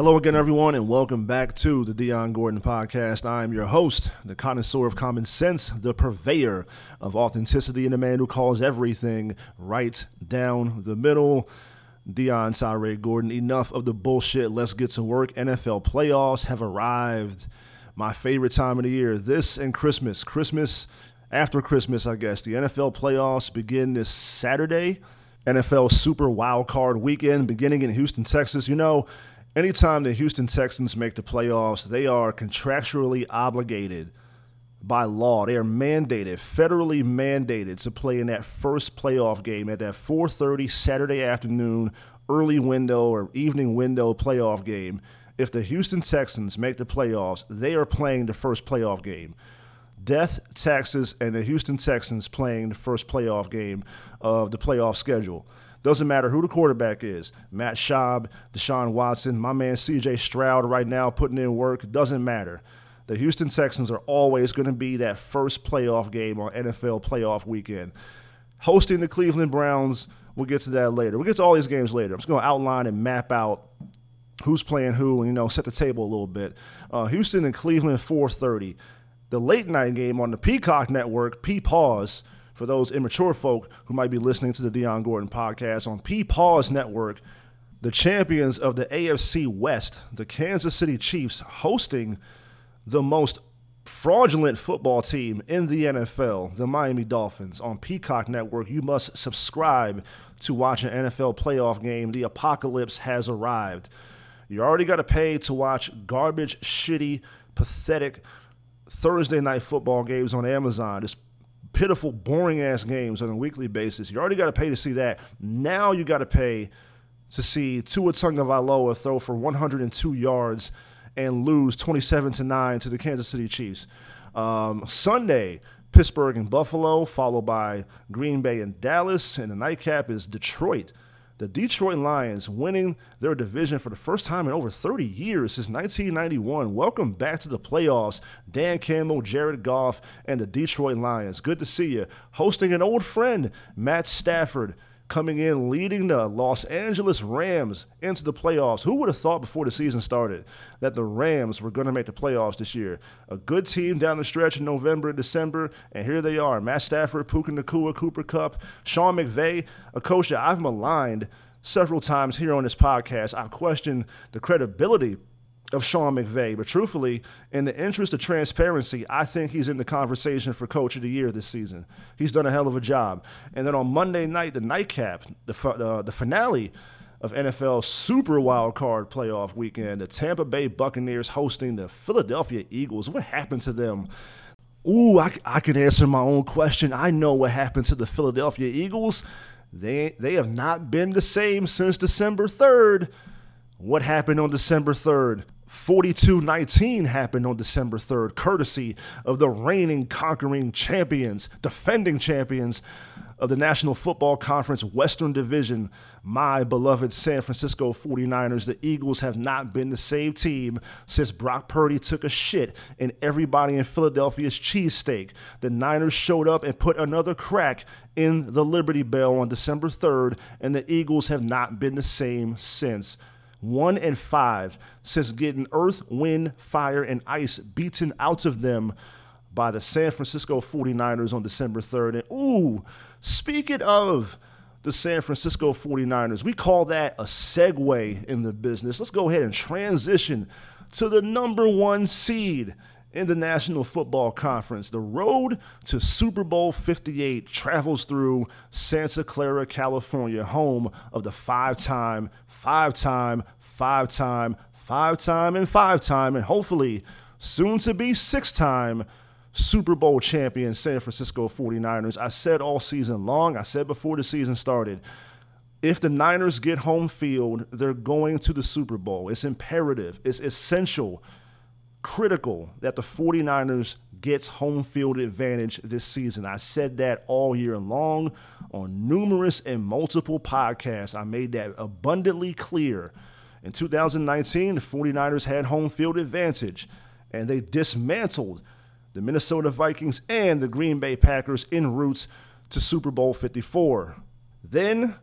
Hello again, everyone, and welcome back to the Deion Gordon Podcast. I am your host, the connoisseur of common sense, the purveyor of authenticity, and the man who calls everything right down the middle. Deion Tyre Gordon, enough of the bullshit. Let's get to work. NFL playoffs have arrived. My favorite time of the year, this and Christmas. Christmas after Christmas, I guess. The NFL playoffs begin this Saturday. NFL Super Wild Card Weekend beginning in Houston, Texas. You know, anytime the Houston Texans make the playoffs, they are contractually obligated by law. They are mandated, federally mandated, to play in that first playoff game at that 4:30 Saturday afternoon, early window or evening window playoff game. If the Houston Texans make the playoffs, they are playing the first playoff game. Death, taxes, and the Houston Texans playing the first playoff game of the playoff schedule. Doesn't matter who the quarterback is. Matt Schaub, Deshaun Watson, my man C.J. Stroud right now putting in work. Doesn't matter. The Houston Texans are always going to be that first playoff game on NFL playoff weekend. Hosting the Cleveland Browns, we'll get to that later. We'll get to all these games later. I'm just going to outline and map out who's playing who and, you know, set the table a little bit. Houston and Cleveland, 4:30. The late night game on the Peacock Network, P-Pause. For those immature folk who might be listening to the Deion Gordon Podcast, on P-Pause Network, the champions of the AFC West, the Kansas City Chiefs, hosting the most fraudulent football team in the NFL, the Miami Dolphins. On Peacock Network, you must subscribe to watch an NFL playoff game. The apocalypse has arrived. You already got to pay to watch garbage, shitty, pathetic Thursday night football games on Amazon. It's pitiful, boring-ass games on a weekly basis. You already got to pay to see that. Now you got to pay to see Tua Tagovailoa throw for 102 yards and lose 27-9 to the Kansas City Chiefs. Sunday, Pittsburgh and Buffalo, followed by Green Bay and Dallas, and the nightcap is Detroit. The Detroit Lions winning their division for the first time in over 30 years since 1991. Welcome back to the playoffs, Dan Campbell, Jared Goff, and the Detroit Lions. Good to see you. Hosting an old friend, Matt Stafford, coming in leading the Los Angeles Rams into the playoffs. Who would have thought before the season started that the Rams were going to make the playoffs this year? A good team down the stretch in November and December, and here they are. Matt Stafford, Puka Nacua, Cooper Kupp, Sean McVay, a coach that I've maligned several times here on this podcast. I've questioned the credibility of Sean McVay, but truthfully, in the interest of transparency, I think he's in the conversation for Coach of the Year this season. He's done a hell of a job. And then on Monday night, the nightcap, the finale of NFL Super Wild Card Playoff Weekend, the Tampa Bay Buccaneers hosting the Philadelphia Eagles. What happened to them? I can answer my own question. I know what happened to the Philadelphia Eagles. They have not been the same since December 3rd. What happened on December 3rd? 42-19 happened on December 3rd, courtesy of the reigning, conquering champions, defending champions of the National Football Conference Western Division, my beloved San Francisco 49ers. The Eagles have not been the same team since Brock Purdy took a shit in everybody in Philadelphia's cheesesteak. The Niners showed up and put another crack in the Liberty Bell on December 3rd, and the Eagles have not been the same since. 1-5 since getting earth, wind, fire, and ice beaten out of them by the San Francisco 49ers on December 3rd. And speaking of the San Francisco 49ers, we call that a segue in the business. Let's go ahead and transition to the number one seed in the National Football Conference. The road to Super Bowl 58 travels through Santa Clara, California, home of the five-time, and hopefully soon-to-be six-time Super Bowl champion San Francisco 49ers. I said all season long, I said before the season started, if the Niners get home field, they're going to the Super Bowl. It's imperative. It's essential. Critical that the 49ers gets home field advantage this season. I said that all year long on numerous and multiple podcasts. I made that abundantly clear. In 2019, the 49ers had home field advantage, and they dismantled the Minnesota Vikings and the Green Bay Packers en route to Super Bowl 54. Then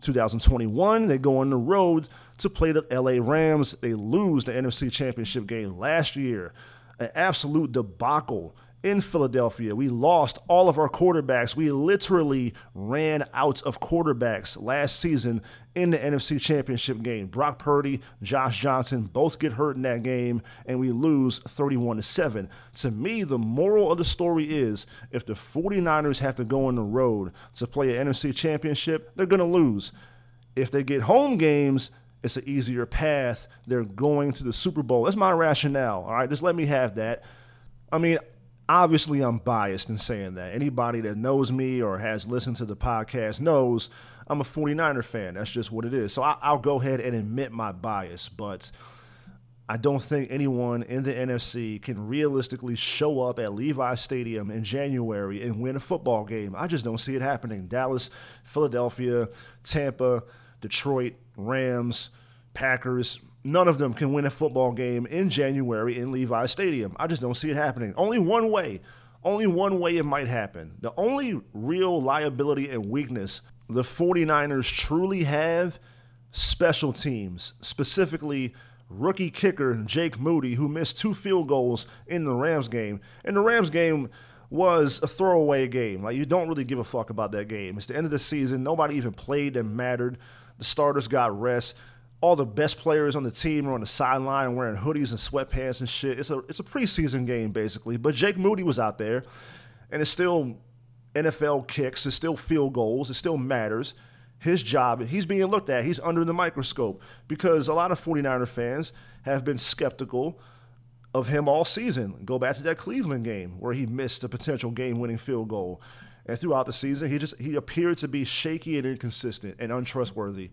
2021, they go on the road to play the LA Rams. They lose the NFC Championship game last year. An absolute debacle in Philadelphia. We lost all of our quarterbacks. We literally ran out of quarterbacks last season in the NFC Championship game. Brock Purdy, Josh Johnson both get hurt in that game, and we lose 31-7. To me, the moral of the story is if the 49ers have to go on the road to play an NFC Championship, they're going to lose. If they get home games, it's an easier path. They're going to the Super Bowl. That's my rationale, all right? Just let me have that. I mean, obviously, I'm biased in saying that. Anybody that knows me or has listened to the podcast knows I'm a 49er fan. That's just what it is. So I'll go ahead and admit my bias, but I don't think anyone in the NFC can realistically show up at Levi's Stadium in January and win a football game. I just don't see it happening. Dallas, Philadelphia, Tampa, Detroit, Rams, Packers, none of them can win a football game in January in Levi's Stadium. I just don't see it happening. Only one way it might happen. The only real liability and weakness the 49ers truly have, special teams, specifically rookie kicker Jake Moody, who missed 2 field goals in the Rams game. And the Rams game was a throwaway game. Like, you don't really give a fuck about that game. It's the end of the season. Nobody even played that mattered. The starters got rest. All the best players on the team are on the sideline wearing hoodies and sweatpants and shit. It's a preseason game, basically. But Jake Moody was out there, and it's still NFL kicks. It's still field goals. It still matters. His job, he's being looked at. He's under the microscope because a lot of 49er fans have been skeptical of him all season. Go back to that Cleveland game where he missed a potential game-winning field goal. And throughout the season, he appeared to be shaky and inconsistent and untrustworthy.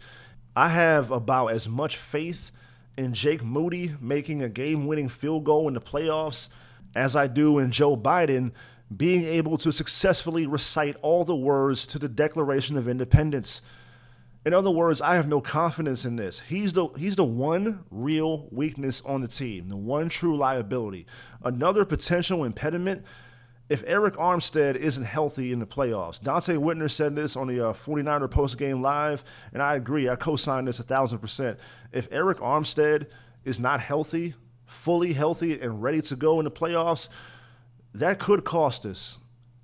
I have about as much faith in Jake Moody making a game-winning field goal in the playoffs as I do in Joe Biden being able to successfully recite all the words to the Declaration of Independence. In other words, I have no confidence in this. He's the one real weakness on the team, the one true liability. Another potential impediment, if Arik Armstead isn't healthy in the playoffs. Dante Whitner said this on the 49er postgame live, and I agree. I co-signed this 1,000%. If Arik Armstead is not healthy, fully healthy, and ready to go in the playoffs, that could cost us.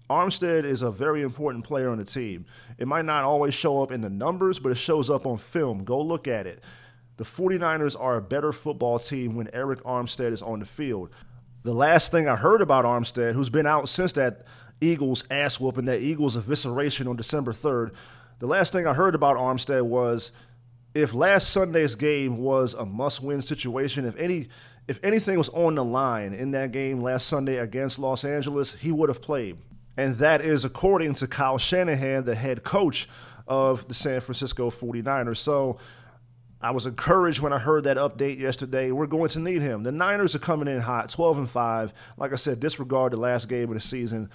Armstead is a very important player on the team. It might not always show up in the numbers, but it shows up on film. Go look at it. The 49ers are a better football team when Arik Armstead is on the field. The last thing I heard about Armstead, who's been out since that Eagles ass whooping, that Eagles evisceration on December 3rd, the last thing I heard about Armstead was if last Sunday's game was a must-win situation, if anything was on the line in that game last Sunday against Los Angeles, he would have played. And that is according to Kyle Shanahan, the head coach of the San Francisco 49ers. So I was encouraged when I heard that update yesterday. We're going to need him. The Niners are coming in hot, 12-5. Like I said, disregard the last game of the season.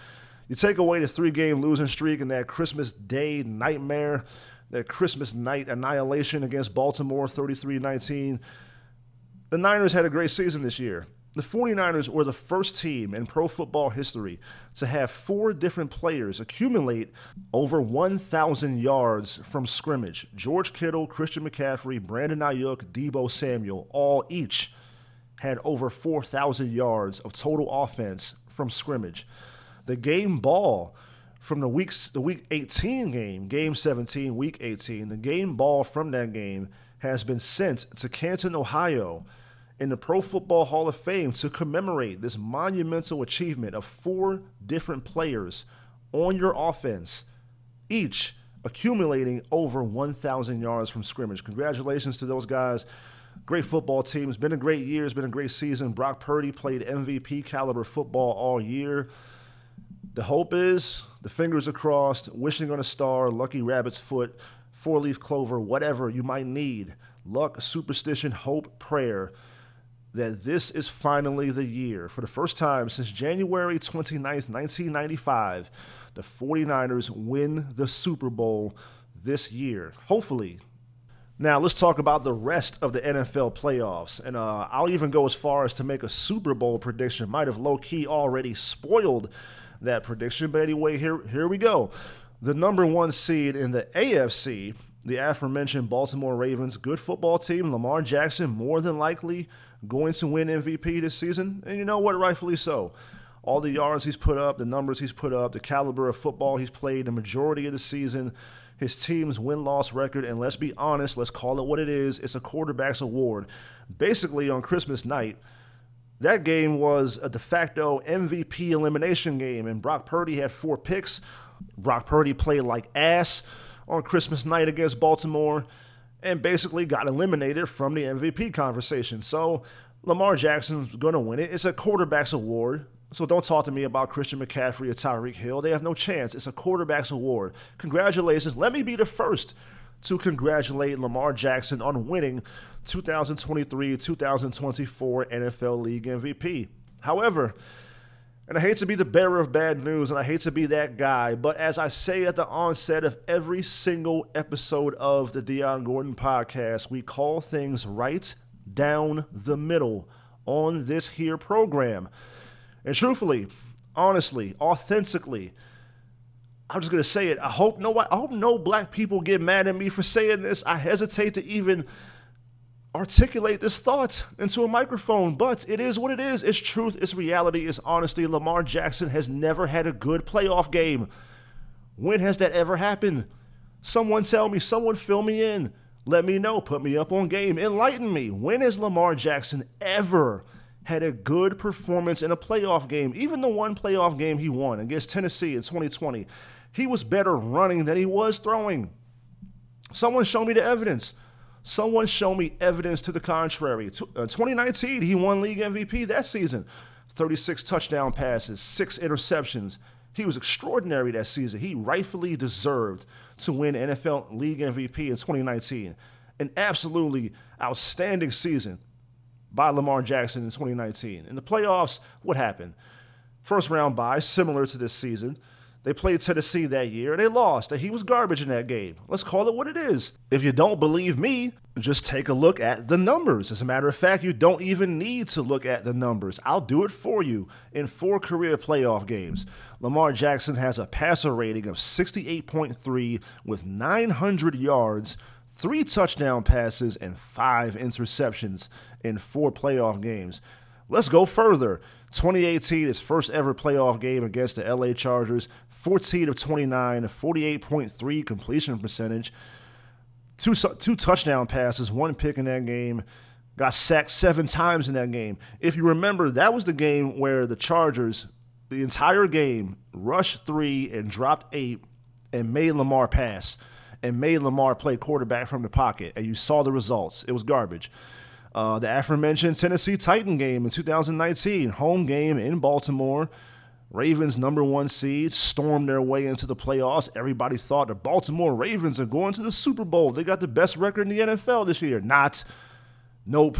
You take away the 3-game losing streak and that Christmas Day nightmare, that Christmas night annihilation against Baltimore, 33-19. The Niners had a great season this year. The 49ers were the first team in pro football history to have 4 different players accumulate over 1,000 yards from scrimmage. George Kittle, Christian McCaffrey, Brandon Ayuk, Deebo Samuel, all each had over 4,000 yards of total offense from scrimmage. The game ball from the Week 18 game, Game 17, Week 18, the game ball from that game has been sent to Canton, Ohio, in the Pro Football Hall of Fame to commemorate this monumental achievement of 4 different players on your offense, each accumulating over 1,000 yards from scrimmage. Congratulations to those guys. Great football team. It's been a great year. It's been a great season. Brock Purdy played MVP caliber football all year. The hope is, the fingers are crossed, wishing on a star, lucky rabbit's foot, 4-leaf clover, whatever you might need, luck, superstition, hope, prayer, that this is finally the year. For the first time since January 29th, 1995, the 49ers win the Super Bowl this year, hopefully. Now, let's talk about the rest of the NFL playoffs. And I'll even go as far as to make a Super Bowl prediction. Might have low-key already spoiled that prediction. But anyway, here we go. The number 1 seed in the AFC, the aforementioned Baltimore Ravens, good football team. Lamar Jackson more than likely going to win MVP this season. And you know what? Rightfully so. All the yards he's put up, the numbers he's put up, the caliber of football he's played the majority of the season, his team's win-loss record, and let's be honest, let's call it what it is, it's a quarterback's award. Basically, on Christmas night, that game was a de facto MVP elimination game, and Brock Purdy had 4 picks. Brock Purdy played like ass on Christmas night against Baltimore and basically got eliminated from the MVP conversation. So Lamar Jackson's going to win it. It's a quarterback's award. So don't talk to me about Christian McCaffrey or Tyreek Hill. They have no chance. It's a quarterback's award. Congratulations. Let me be the first to congratulate Lamar Jackson on winning 2023-2024 NFL League MVP. However, and I hate to be the bearer of bad news, and I hate to be that guy, but as I say at the onset of every single episode of the Deion Gordon podcast, we call things right down the middle on this here program. And truthfully, honestly, authentically, I'm just going to say it. I hope no black people get mad at me for saying this. I hesitate to even articulate this thought into a microphone, but it is what it is. It's truth, it's reality, it's honesty. Lamar Jackson has never had a good playoff game. When has that ever happened? Someone tell me, someone fill me in. Let me know, put me up on game, enlighten me. When has Lamar Jackson ever had a good performance in a playoff game? Even the one playoff game he won against Tennessee in 2020, he was better running than he was throwing. Someone show me the evidence. Someone show me evidence to the contrary. 2019, he won league MVP that season. 36 touchdown passes, 6 interceptions. He was extraordinary that season. He rightfully deserved to win NFL League MVP in 2019. An absolutely outstanding season by Lamar Jackson in 2019. In the playoffs, what happened? First round bye, similar to this season. They played Tennessee that year, and they lost, and he was garbage in that game. Let's call it what it is. If you don't believe me, just take a look at the numbers. As a matter of fact, you don't even need to look at the numbers. I'll do it for you. In 4 career playoff games, Lamar Jackson has a passer rating of 68.3 with 900 yards, 3 touchdown passes, and 5 interceptions in 4 playoff games. Let's go further. 2018, his first ever playoff game against the LA Chargers, 14 of 29, 48.3 completion percentage, 2 touchdown passes, 1 pick in that game, got sacked 7 times in that game. If you remember, that was the game where the Chargers, the entire game, rushed 3 and dropped 8 and made Lamar pass and made Lamar play quarterback from the pocket, and you saw the results. It was garbage. The aforementioned Tennessee Titan game in 2019, home game in Baltimore. Ravens, number 1 seed, stormed their way into the playoffs. Everybody thought the Baltimore Ravens are going to the Super Bowl. They got the best record in the NFL this year. Not. Nope.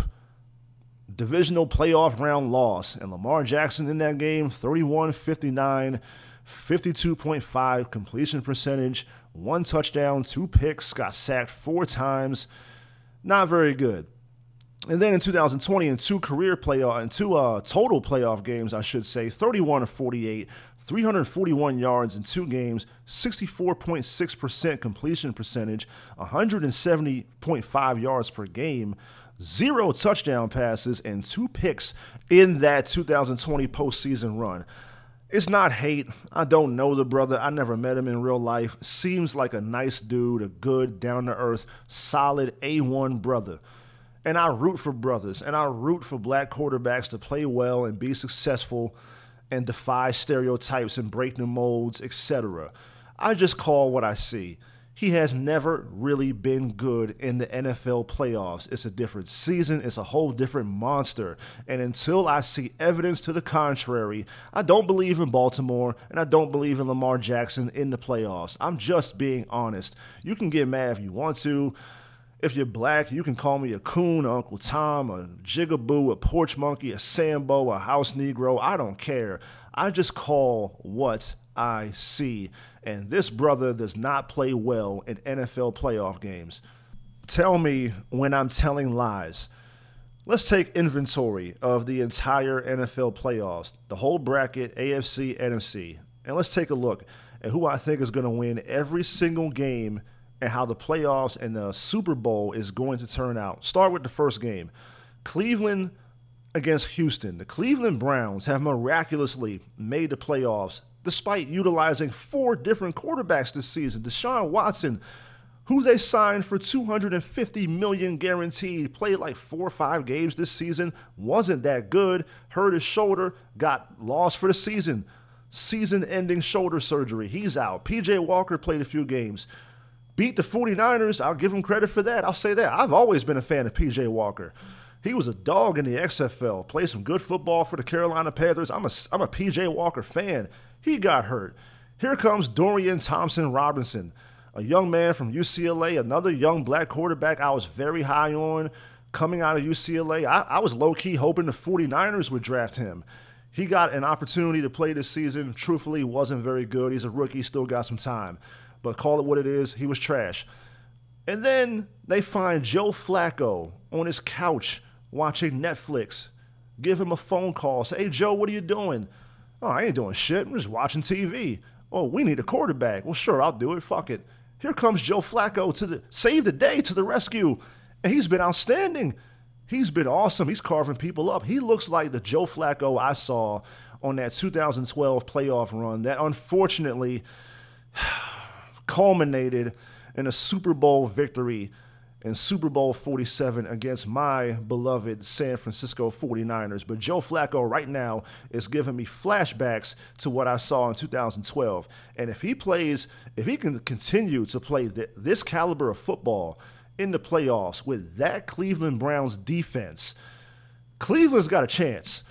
Divisional playoff round loss. And Lamar Jackson in that game, 31-59, 52.5 completion percentage, 1 touchdown, 2 picks, got sacked 4 times. Not very good. And then in 2020, in 2 total playoff games, I should say, 31 of 48, 341 yards in 2 games, 64.6% completion percentage, 170.5 yards per game, 0 touchdown passes, and 2 picks in that 2020 postseason run. It's not hate. I don't know the brother. I never met him in real life. Seems like a nice dude, a good, down-to-earth, solid A1 brother. And I root for brothers, and I root for black quarterbacks to play well and be successful and defy stereotypes and break the molds, etc. I just call what I see. He has never really been good in the NFL playoffs. It's a different season. It's a whole different monster. And until I see evidence to the contrary, I don't believe in Baltimore, and I don't believe in Lamar Jackson in the playoffs. I'm just being honest. You can get mad if you want to. If you're black, you can call me a coon, Uncle Tom, a jigaboo, a porch monkey, a Sambo, a house Negro. I don't care. I just call what I see. And this brother does not play well in NFL playoff games. Tell me when I'm telling lies. Let's take inventory of the entire NFL playoffs, the whole bracket, AFC, NFC. And let's take a look at who I think is going to win every single game and how the playoffs and the Super Bowl is going to turn out. Start with the first game, Cleveland against Houston. The Cleveland Browns have miraculously made the playoffs despite utilizing four different quarterbacks this season. Deshaun Watson, who they signed for $250 million guaranteed, played like 4 or 5 games this season, wasn't that good, hurt his shoulder, got lost for the season. Season-ending shoulder surgery. He's out. P.J. Walker played a few games. Beat the 49ers. I'll give him credit for that. I'll say that. I've always been a fan of P.J. Walker. He was a dog in the XFL. Played some good football for the Carolina Panthers. I'm a P.J. Walker fan. He got hurt. Here comes Dorian Thompson-Robinson, a young man from UCLA, another young black quarterback I was very high on coming out of UCLA. I was low-key hoping the 49ers would draft him. He got an opportunity to play this season. Truthfully, wasn't very good. He's a rookie, still got some time. But call it what it is, he was trash. And then they find Joe Flacco on his couch watching Netflix. Give him a phone call. Say, hey, Joe, what are you doing? Oh, I ain't doing shit. I'm just watching TV. Oh, we need a quarterback. Well, sure, I'll do it. Fuck it. Here comes Joe Flacco save the day to the rescue. And he's been outstanding. He's been awesome. He's carving people up. He looks like the Joe Flacco I saw on that 2012 playoff run that unfortunately culminated in a Super Bowl victory in Super Bowl 47 against my beloved San Francisco 49ers. But Joe Flacco right now is giving me flashbacks to what I saw in 2012. And if he can continue to play this caliber of football in the playoffs with that Cleveland Browns defense, Cleveland's got a chance.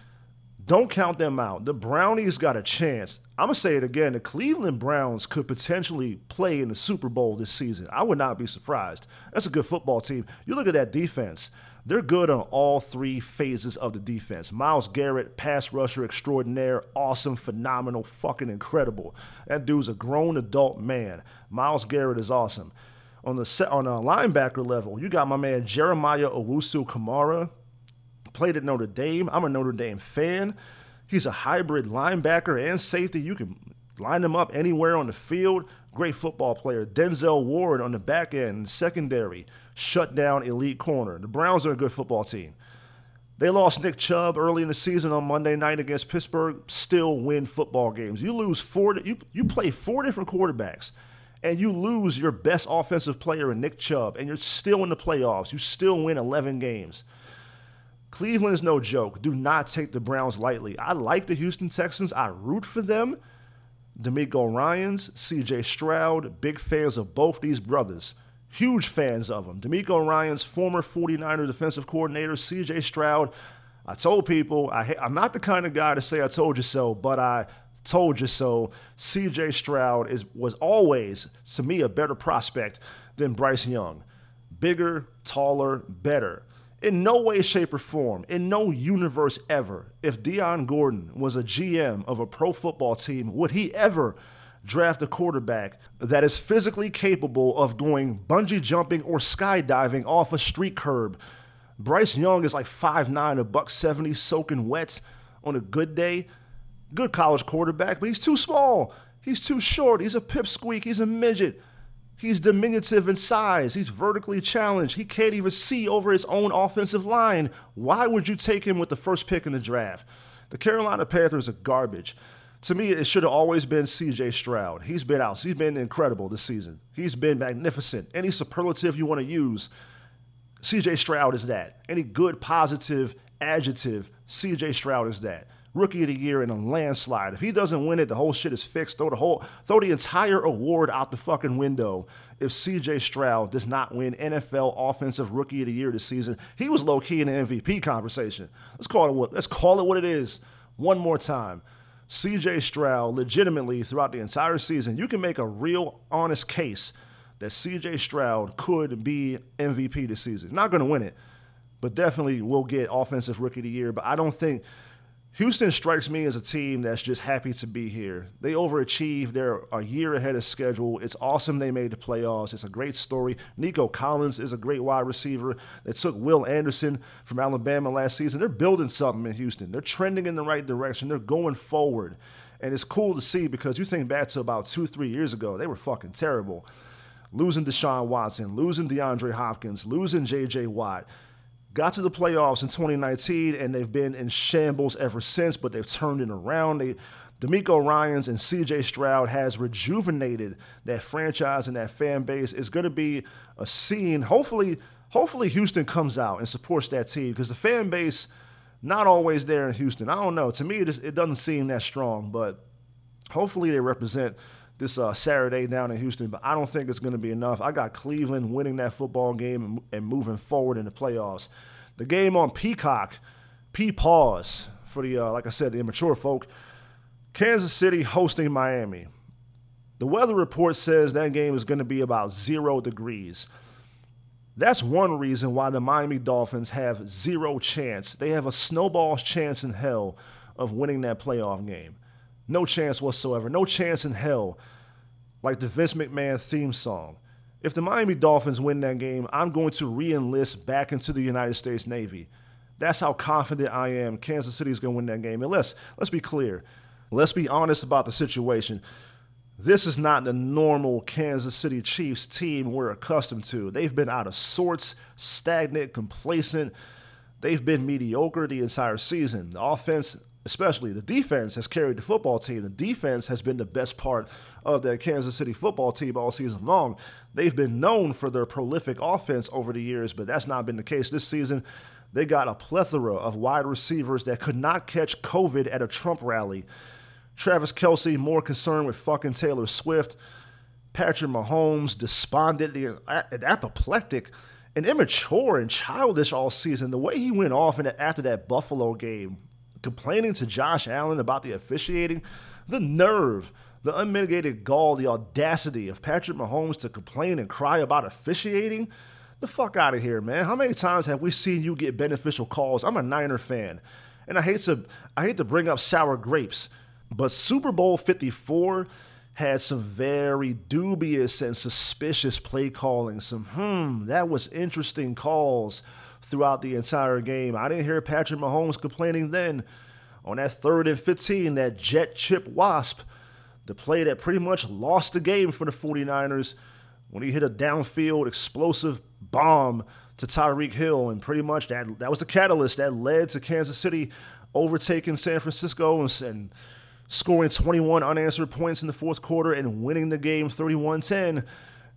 Don't count them out. The Brownies got a chance. I'm going to say it again. The Cleveland Browns could potentially play in the Super Bowl this season. I would not be surprised. That's a good football team. You look at that defense. They're good on all three phases of the defense. Myles Garrett, pass rusher extraordinaire, awesome, phenomenal, fucking incredible. That dude's a grown adult man. Myles Garrett is awesome. On a linebacker level, you got my man Jeremiah Owusu-Camara, played at Notre Dame. I'm a Notre Dame fan. He's a hybrid linebacker and safety. You can line him up anywhere on the field. Great football player. Denzel Ward on the back end, secondary, shut down elite corner. The Browns are a good football team. They lost Nick Chubb early in the season on Monday night against Pittsburgh. Still win football games. You lose four. You play four different quarterbacks, and you lose your best offensive player in Nick Chubb, and you're still in the playoffs. You still win 11 games. Cleveland is no joke. Do not take the Browns lightly. I like the Houston Texans. I root for them. D'Amico Ryans, C.J. Stroud, big fans of both these brothers. Huge fans of them. D'Amico Ryans, former 49er defensive coordinator, C.J. Stroud. I told people, I'm not the kind of guy to say I told you so, but I told you so. C.J. Stroud was always, to me, a better prospect than Bryce Young. Bigger, taller, better. In no way, shape, or form, in no universe ever, if Deion Gordon was a GM of a pro football team, would he ever draft a quarterback that is physically capable of going bungee jumping or skydiving off a street curb? Bryce Young is like 5'9", a $170, soaking wet on a good day. Good college quarterback, but he's too small. He's too short. He's a pipsqueak. He's a midget. He's diminutive in size. He's vertically challenged. He can't even see over his own offensive line. Why would you take him with the first pick in the draft? The Carolina Panthers are garbage. To me, it should have always been C.J. Stroud. He's been out. He's been incredible this season. He's been magnificent. Any superlative you want to use, C.J. Stroud is that. Any good positive adjective, C.J. Stroud is that. Rookie of the Year in a landslide. If he doesn't win it, the whole shit is fixed. Throw the entire award out the fucking window if C.J. Stroud does not win NFL Offensive Rookie of the Year this season. He was low-key in the MVP conversation. Let's call it what it is one more time. C.J. Stroud, legitimately, throughout the entire season, you can make a real honest case that C.J. Stroud could be MVP this season. Not going to win it, but definitely will get Offensive Rookie of the Year. But I don't think... Houston strikes me as a team that's just happy to be here. They overachieved. They're a year ahead of schedule. It's awesome they made the playoffs. It's a great story. Nico Collins is a great wide receiver. They took Will Anderson from Alabama last season. They're building something in Houston. They're trending in the right direction. They're going forward. And it's cool to see because you think back to about 2-3 years ago, they were fucking terrible. losing Deshaun Watson, losing DeAndre Hopkins, losing J.J. Watt, got to the playoffs in 2019, and they've been in shambles ever since, but they've turned it around. DeMeco Ryans and C.J. Stroud has rejuvenated that franchise and that fan base. It's going to be a scene. Hopefully Houston comes out and supports that team, because the fan base not always there in Houston. I don't know. To me, it doesn't seem that strong, but hopefully they represent this Saturday down in Houston, but I don't think it's going to be enough. I got Cleveland winning that football game and moving forward in the playoffs. The game on Peacock, P-Pause, for the, like I said, the immature folk, Kansas City hosting Miami. The weather report says that game is going to be about 0 degrees. That's one reason why the Miami Dolphins have zero chance. They have a snowball's chance in hell of winning that playoff game. No chance whatsoever. No chance in hell. Like the Vince McMahon theme song. If the Miami Dolphins win that game, I'm going to re-enlist back into the United States Navy. That's how confident I am Kansas City is going to win that game. And let's be clear. Let's be honest about the situation. This is not the normal Kansas City Chiefs team we're accustomed to. They've been out of sorts, stagnant, complacent. They've been mediocre the entire season. The offense, especially the defense, has carried the football team. The defense has been the best part of that Kansas City football team all season long. They've been known for their prolific offense over the years, but that's not been the case this season. They got a plethora of wide receivers that could not catch COVID at a Trump rally. Travis Kelce more concerned with fucking Taylor Swift. Patrick Mahomes despondent, apoplectic, and immature and childish all season. The way he went off after that Buffalo game, complaining to Josh Allen about the officiating, the nerve, the unmitigated gall, the audacity of Patrick Mahomes to complain and cry about officiating. The fuck out of here, man. How many times have we seen you get beneficial calls? I'm a Niner fan, and I hate to bring up sour grapes, but Super Bowl 54 had some very dubious and suspicious play calling. Some, that was interesting calls throughout the entire game. I didn't hear Patrick Mahomes complaining then. On that 3rd and 15, that jet chip wasp, the play that pretty much lost the game for the 49ers, when he hit a downfield explosive bomb to Tyreek Hill, and pretty much that was the catalyst that led to Kansas City overtaking San Francisco and scoring 21 unanswered points in the fourth quarter and winning the game 31-10.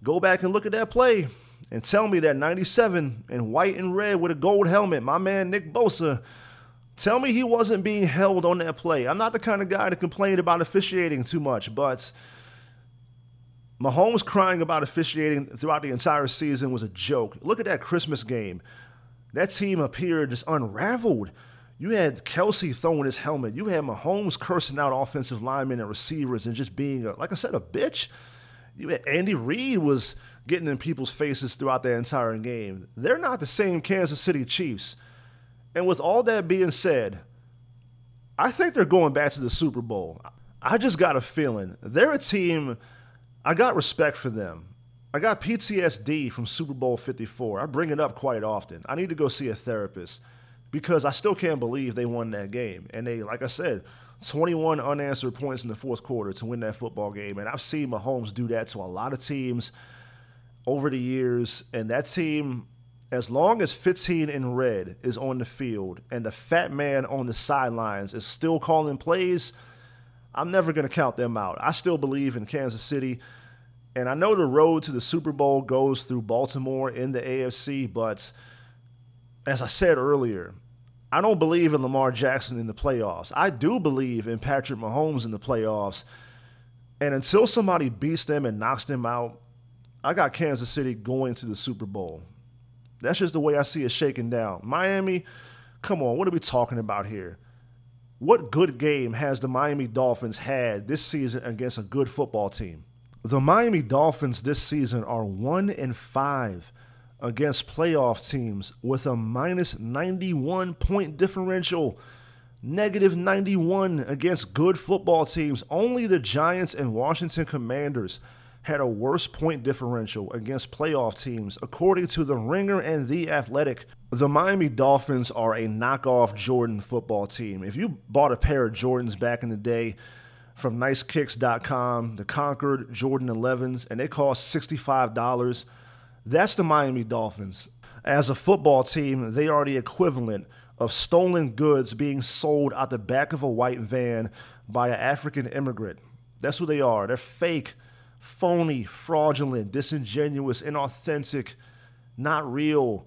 Go back and look at that play and tell me that 97 in white and red with a gold helmet, my man Nick Bosa, tell me he wasn't being held on that play. I'm not the kind of guy to complain about officiating too much, but Mahomes crying about officiating throughout the entire season was a joke. Look at that Christmas game. That team appeared just unraveled. You had Kelce throwing his helmet. You had Mahomes cursing out offensive linemen and receivers and just being, like I said, a bitch. You had Andy Reid was getting in people's faces throughout the entire game. They're not the same Kansas City Chiefs. And with all that being said, I think they're going back to the Super Bowl. I just got a feeling. They're a team, I got respect for them. I got PTSD from Super Bowl 54. I bring it up quite often. I need to go see a therapist, because I still can't believe they won that game. And they, like I said, 21 unanswered points in the fourth quarter to win that football game. And I've seen Mahomes do that to a lot of teams over the years. And that team, as long as 15 in red is on the field and the fat man on the sidelines is still calling plays, I'm never going to count them out. I still believe in Kansas City. And I know the road to the Super Bowl goes through Baltimore in the AFC, but as I said earlier, I don't believe in Lamar Jackson in the playoffs. I do believe in Patrick Mahomes in the playoffs. And until somebody beats them and knocks them out, I got Kansas City going to the Super Bowl. That's just the way I see it shaking down. Miami, come on, what are we talking about here? What good game has the Miami Dolphins had this season against a good football team? The Miami Dolphins this season are 1-5. Against playoff teams with a minus 91 point differential, negative 91 against good football teams. Only the Giants and Washington Commanders had a worse point differential against playoff teams. According to The Ringer and The Athletic, the Miami Dolphins are a knockoff Jordan football team. If you bought a pair of Jordans back in the day from nicekicks.com, the Concord Jordan 11s, and they cost $65. That's the Miami Dolphins. As a football team, they are the equivalent of stolen goods being sold out the back of a white van by an African immigrant. That's who they are. They're fake, phony, fraudulent, disingenuous, inauthentic, not real.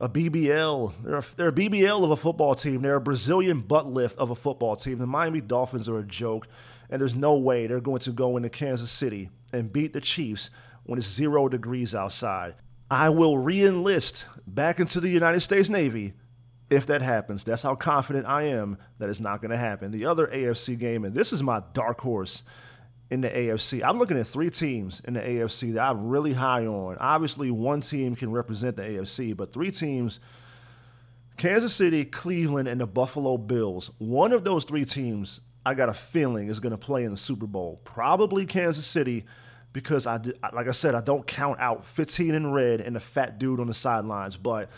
A BBL. They're a BBL of a football team. They're a Brazilian butt lift of a football team. The Miami Dolphins are a joke, and there's no way they're going to go into Kansas City and beat the Chiefs when it's 0 degrees outside. I will re-enlist back into the United States Navy if that happens. That's how confident I am that it's not going to happen. The other AFC game, and this is my dark horse in the AFC. I'm looking at three teams in the AFC that I'm really high on. Obviously, one team can represent the AFC, but three teams, Kansas City, Cleveland, and the Buffalo Bills. One of those three teams, I got a feeling, is going to play in the Super Bowl. Probably Kansas City, because, like I said, I don't count out 15 in red and the fat dude on the sidelines, but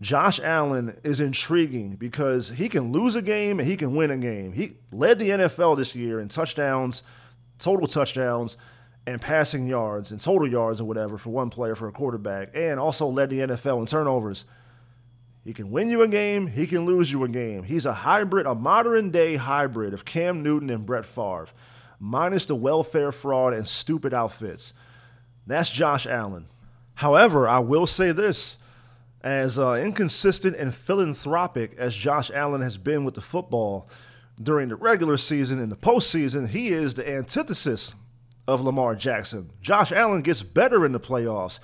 Josh Allen is intriguing because he can lose a game and he can win a game. He led the NFL this year in touchdowns, total touchdowns, and passing yards, and total yards or whatever for one player, for a quarterback, and also led the NFL in turnovers. He can win you a game. He can lose you a game. He's a hybrid, a modern-day hybrid of Cam Newton and Brett Favre, minus the welfare fraud and stupid outfits. That's Josh Allen. However, I will say this. As inconsistent and philanthropic as Josh Allen has been with the football during the regular season and the postseason, he is the antithesis of Lamar Jackson. Josh Allen gets better in the playoffs.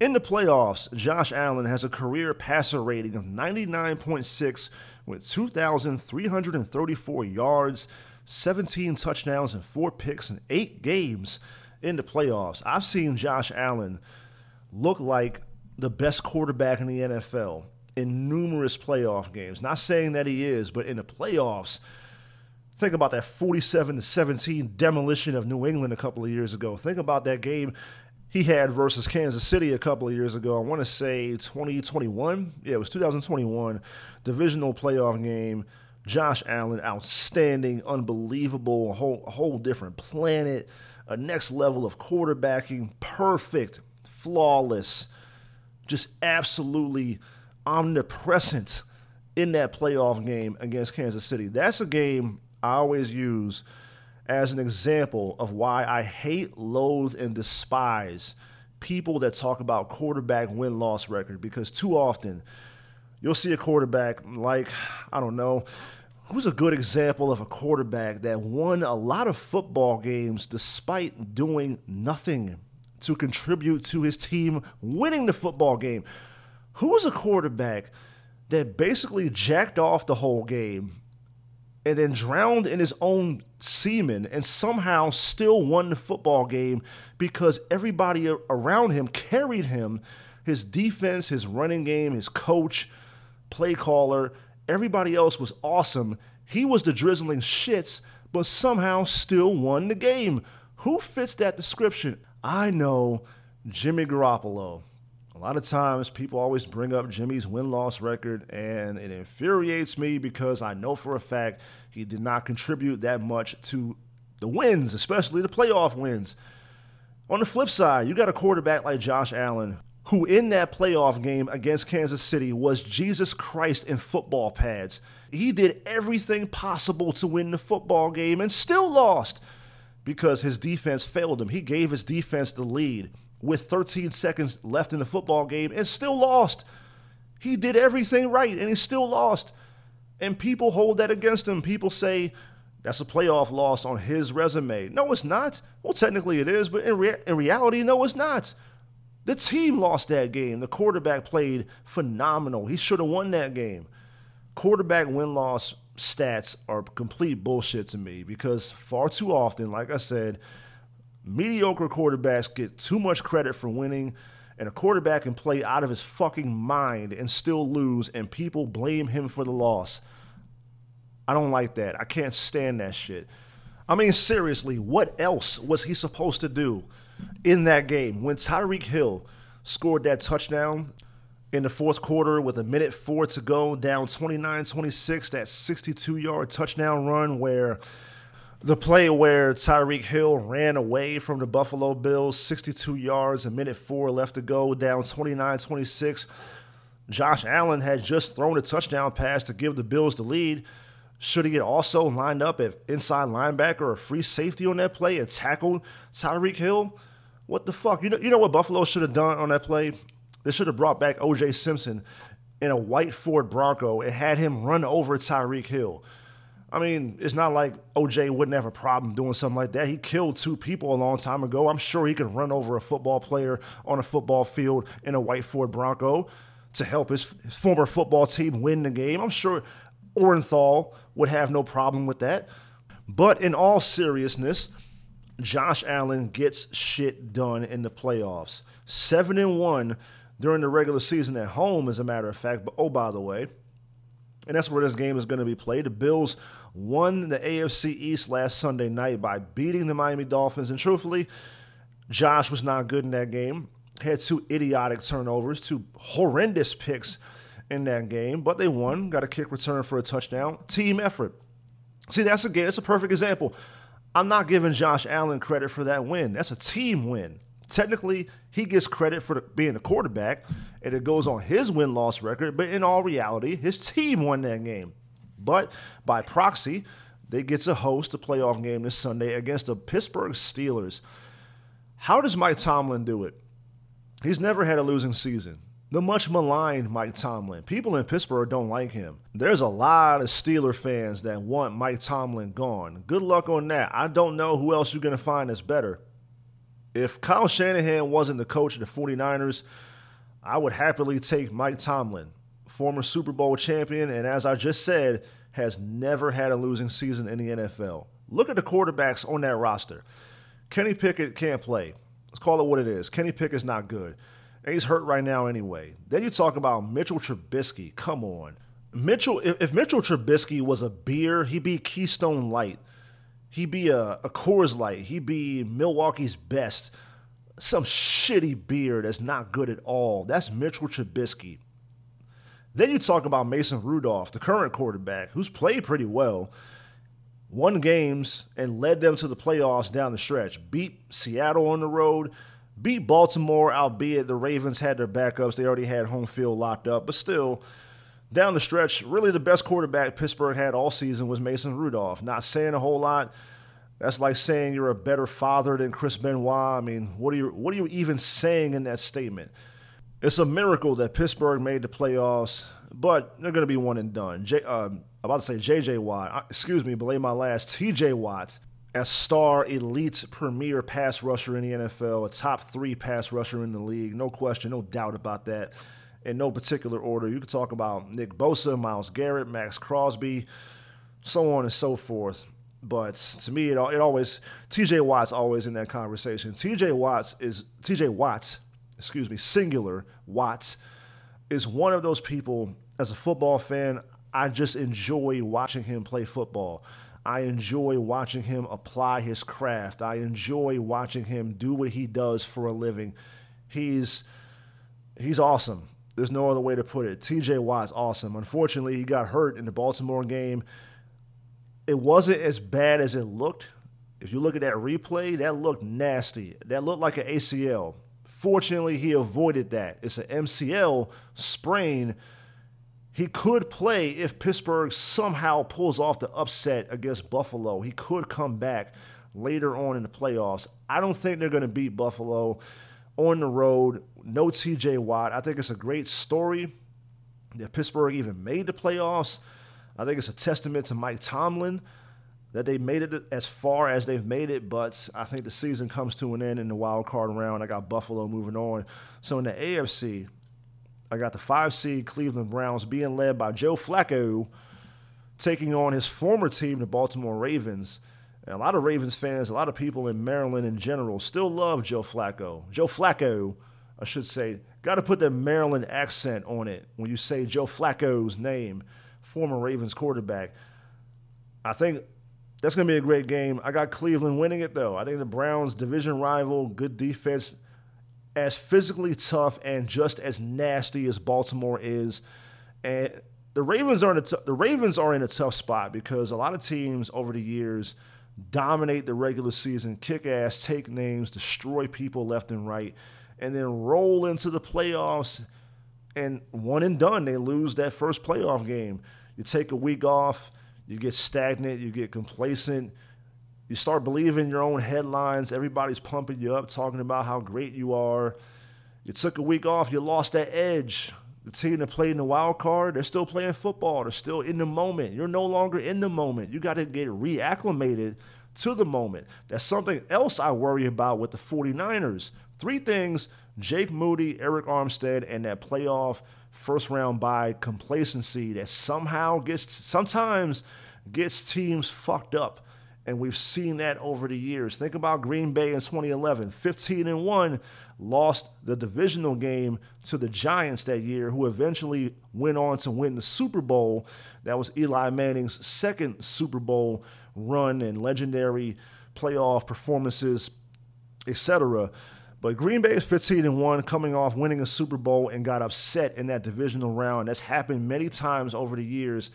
In the playoffs, Josh Allen has a career passer rating of 99.6 with 2,334 yards, 17 touchdowns, and 4 picks in 8 games in the playoffs. I've seen Josh Allen look like the best quarterback in the NFL in numerous playoff games. Not saying that he is, but in the playoffs, think about that 47-17 demolition of New England a couple of years ago. Think about that game he had versus Kansas City a couple of years ago. I want to say 2021. Yeah, it was 2021, divisional playoff game. Josh Allen, outstanding, unbelievable, a whole different planet, a next level of quarterbacking, perfect, flawless, just absolutely omnipresent in that playoff game against Kansas City. That's a game I always use as an example of why I hate, loathe, and despise people that talk about quarterback win-loss record, because too often you'll see a quarterback like, I don't know, who's a good example of a quarterback that won a lot of football games despite doing nothing to contribute to his team winning the football game. Who's a quarterback that basically jacked off the whole game and then drowned in his own semen and somehow still won the football game because everybody around him carried him, his defense, his running game, his coach, play caller, everybody else was awesome. He was the drizzling shits, but somehow still won the game. Who fits that description? I know Jimmy Garoppolo. A lot of times people always bring up Jimmy's win-loss record, and it infuriates me because I know for a fact he did not contribute that much to the wins, especially the playoff wins. On the flip side, you got a quarterback like Josh Allen, who in that playoff game against Kansas City was Jesus Christ in football pads. He did everything possible to win the football game and still lost, because his defense failed him. He gave his defense the lead with 13 seconds left in the football game and still lost. He did everything right, and he still lost. And people hold that against him. People say that's a playoff loss on his resume. No, it's not. Well, technically it is, but in reality, no, it's not. The team lost that game. The quarterback played phenomenal. He should have won that game. Quarterback win-loss stats are complete bullshit to me because far too often, like I said, mediocre quarterbacks get too much credit for winning, and a quarterback can play out of his fucking mind and still lose, and people blame him for the loss. I don't like that. I can't stand that shit. I mean, seriously, what else was he supposed to do in that game? When Tyreek Hill scored that touchdown in the fourth quarter with 1:04 to go, down 29-26, that 62-yard touchdown run where The play where Tyreek Hill ran away from the Buffalo Bills, 62 yards, a minute 4 left to go, down 29-26. Josh Allen had just thrown a touchdown pass to give the Bills the lead. Should he also lined up at inside linebacker or free safety on that play and tackled Tyreek Hill? What the fuck? You know what Buffalo should have done on that play? They should have brought back O.J. Simpson in a white Ford Bronco and had him run over Tyreek Hill. I mean, it's not like O.J. wouldn't have a problem doing something like that. He killed 2 people a long time ago. I'm sure he could run over a football player on a football field in a white Ford Bronco to help his former football team win the game. I'm sure Orenthal would have no problem with that. But in all seriousness, Josh Allen gets shit done in the playoffs. 7-1 during the regular season at home, as a matter of fact. But, oh, by the way, and that's where this game is going to be played. The Bills won the AFC East last Sunday night by beating the Miami Dolphins. And truthfully, Josh was not good in that game. Had 2 idiotic turnovers, 2 horrendous picks in that game. But they won. Got a kick return for a touchdown. Team effort. See, that's a perfect example. I'm not giving Josh Allen credit for that win. That's a team win. Technically, he gets credit for being a quarterback, and it goes on his win-loss record. But in all reality, his team won that game. But by proxy, they get to host a playoff game this Sunday against the Pittsburgh Steelers. How does Mike Tomlin do it? He's never had a losing season. The much maligned Mike Tomlin. People in Pittsburgh don't like him. There's a lot of Steeler fans that want Mike Tomlin gone. Good luck on that. I don't know who else you're going to find that's better. If Kyle Shanahan wasn't the coach of the 49ers, I would happily take Mike Tomlin, former Super Bowl champion, and as I just said, has never had a losing season in the NFL. Look at the quarterbacks on that roster. Kenny Pickett can't play. Let's call it what it is. Kenny Pickett's not good. And he's hurt right now anyway. Then you talk about Mitchell Trubisky. Come on. If Mitchell Trubisky was a beer, he'd be Keystone Light. He'd be a Coors Light. He'd be Milwaukee's best. Some shitty beer that's not good at all. That's Mitchell Trubisky. Then you talk about Mason Rudolph, the current quarterback, who's played pretty well, won games and led them to the playoffs down the stretch. Beat Seattle on the road, beat Baltimore, albeit the Ravens had their backups. They already had home field locked up, but still, down the stretch, really the best quarterback Pittsburgh had all season was Mason Rudolph. Not saying a whole lot. That's like saying you're a better father than Chris Benoit. I mean, what are you even saying in that statement? It's a miracle that Pittsburgh made the playoffs, but they're going to be one and done. T.J. Watt, a star elite premier pass rusher in the NFL, a top 3 pass rusher in the league. No question, no doubt about that. In no particular order. You could talk about Nick Bosa, Myles Garrett, Max Crosby, so on and so forth. But to me, T.J. Watt's always in that conversation. Watt is one of those people, as a football fan, I just enjoy watching him play football. I enjoy watching him apply his craft. I enjoy watching him do what he does for a living. He's awesome. There's no other way to put it. T.J. Watt's awesome. Unfortunately, he got hurt in the Baltimore game. It wasn't as bad as it looked. If you look at that replay, that looked nasty. That looked like an ACL. Fortunately, he avoided that. It's an MCL sprain. He could play if Pittsburgh somehow pulls off the upset against Buffalo. He could come back later on in the playoffs. I don't think they're going to beat Buffalo on the road. No T.J. Watt. I think it's a great story that Pittsburgh even made the playoffs. I think it's a testament to Mike Tomlin that they made it as far as they've made it, but I think the season comes to an end in the wild card round. I got Buffalo moving on. So in the AFC, I got the 5 seed Cleveland Browns being led by Joe Flacco, taking on his former team, the Baltimore Ravens. And a lot of Ravens fans, a lot of people in Maryland in general still love Joe Flacco. Joe Flacco, I should say, got to put that Maryland accent on it when you say Joe Flacco's name, former Ravens quarterback. I think that's going to be a great game. I got Cleveland winning it, though. I think the Browns, division rival, good defense, as physically tough and just as nasty as Baltimore is. And the Ravens are in a tough spot because a lot of teams over the years dominate the regular season, kick ass, take names, destroy people left and right, and then roll into the playoffs and one and done. They lose that first playoff game. You take a week off, you get stagnant, you get complacent, you start believing your own headlines. Everybody's pumping you up, talking about how great you are. You took a week off, you lost that edge. The team that played in the wild card, they're still playing football. They're still in the moment. You're no longer in the moment. You got to get reacclimated to the moment. That's something else I worry about with the 49ers. Three things: Jake Moody, Arik Armstead, and that playoff first-round bye complacency that somehow sometimes gets teams fucked up. And we've seen that over the years. Think about Green Bay in 2011, 15-1, lost the divisional game to the Giants that year, who eventually went on to win the Super Bowl. That was Eli Manning's second Super Bowl run and legendary playoff performances, etc. But Green Bay is 15-1, coming off winning a Super Bowl, and got upset in that divisional round. That's happened many times over the years.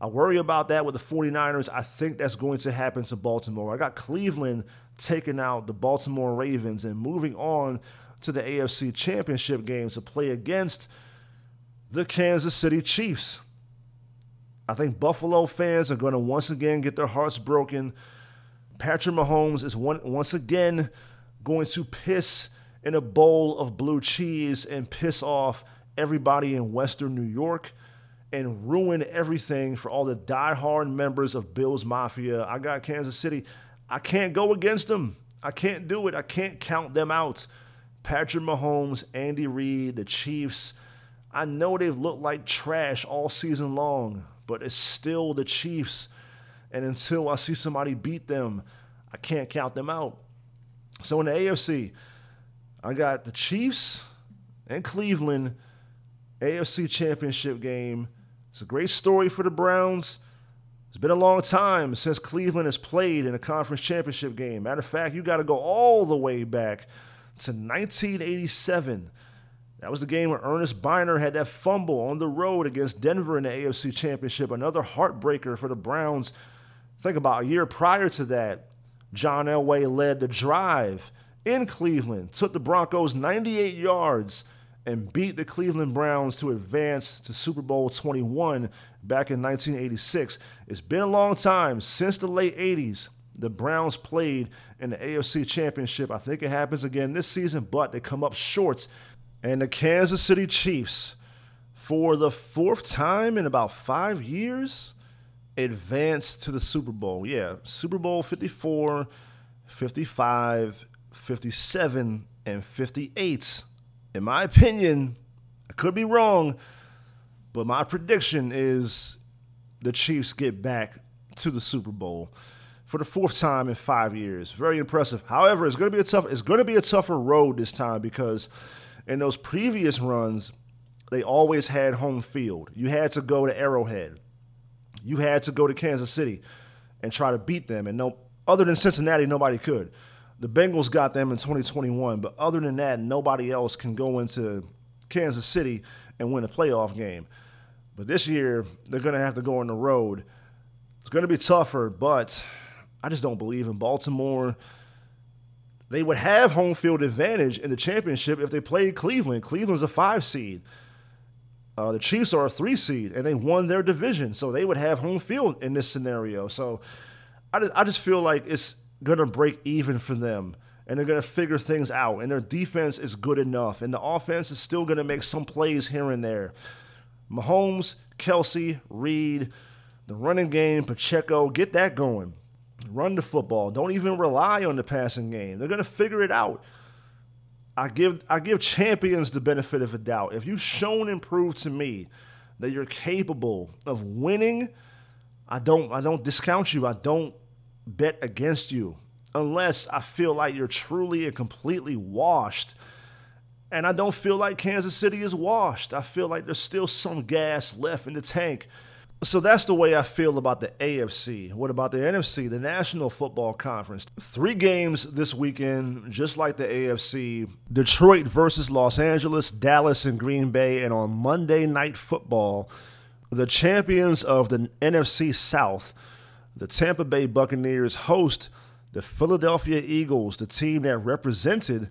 I worry about that with the 49ers. I think that's going to happen to Baltimore. I got Cleveland taking out the Baltimore Ravens and moving on to the AFC Championship game to play against the Kansas City Chiefs. I think Buffalo fans are going to once again get their hearts broken. Patrick Mahomes is once again going to piss in a bowl of blue cheese and piss off everybody in Western New York and ruin everything for all the diehard members of Bills Mafia. I got Kansas City. I can't go against them. I can't do it. I can't count them out. Patrick Mahomes, Andy Reid, the Chiefs. I know they've looked like trash all season long, but it's still the Chiefs. And until I see somebody beat them, I can't count them out. So in the AFC, I got the Chiefs and Cleveland, AFC Championship game. It's a great story for the Browns. It's been a long time since Cleveland has played in a conference championship game. Matter of fact, you got to go all the way back to 1987. That was the game where Ernest Biner had that fumble on the road against Denver in the AFC Championship. Another heartbreaker for the Browns. Think about a year prior to that, John Elway led the drive in Cleveland, took the Broncos 98 yards, and beat the Cleveland Browns to advance to Super Bowl XXI back in 1986. It's been a long time since the late 80s the Browns played in the AFC Championship. I think it happens again this season, but they come up short. And the Kansas City Chiefs, for the fourth time in about 5 years, advanced to the Super Bowl. Yeah, Super Bowl 54, 55, 57, and 58. In my opinion, I could be wrong, but my prediction is the Chiefs get back to the Super Bowl for the fourth time in 5 years. Very impressive. However, it's going to be a tougher road this time, because in those previous runs, they always had home field. You had to go to Arrowhead. You had to go to Kansas City and try to beat them. And no, other than Cincinnati, nobody could. The Bengals got them in 2021, but other than that, nobody else can go into Kansas City and win a playoff game. But this year, they're going to have to go on the road. It's going to be tougher, but I just don't believe in Baltimore. They would have home field advantage in the championship if they played Cleveland. Cleveland's a 5 seed. The Chiefs are a 3 seed, and they won their division, so they would have home field in this scenario. So I just feel like it's going to break even for them, and they're going to figure things out, and their defense is good enough, and the offense is still going to make some plays here and there. Mahomes, Kelsey, Reed, the running game, Pacheco, get that going. Run the football. Don't even rely on the passing game. They're going to figure it out. I give champions the benefit of a doubt. If you've shown and proved to me that you're capable of winning, I don't discount you. I don't bet against you, unless I feel like you're truly and completely washed. And I don't feel like Kansas City is washed. I feel like there's still some gas left in the tank. So that's the way I feel about the AFC. What about the NFC, the National Football Conference? 3 games this weekend, just like the AFC. Detroit versus Los Angeles, Dallas and Green Bay. And on Monday Night Football, the champions of the NFC South, the Tampa Bay Buccaneers host the Philadelphia Eagles, the team that represented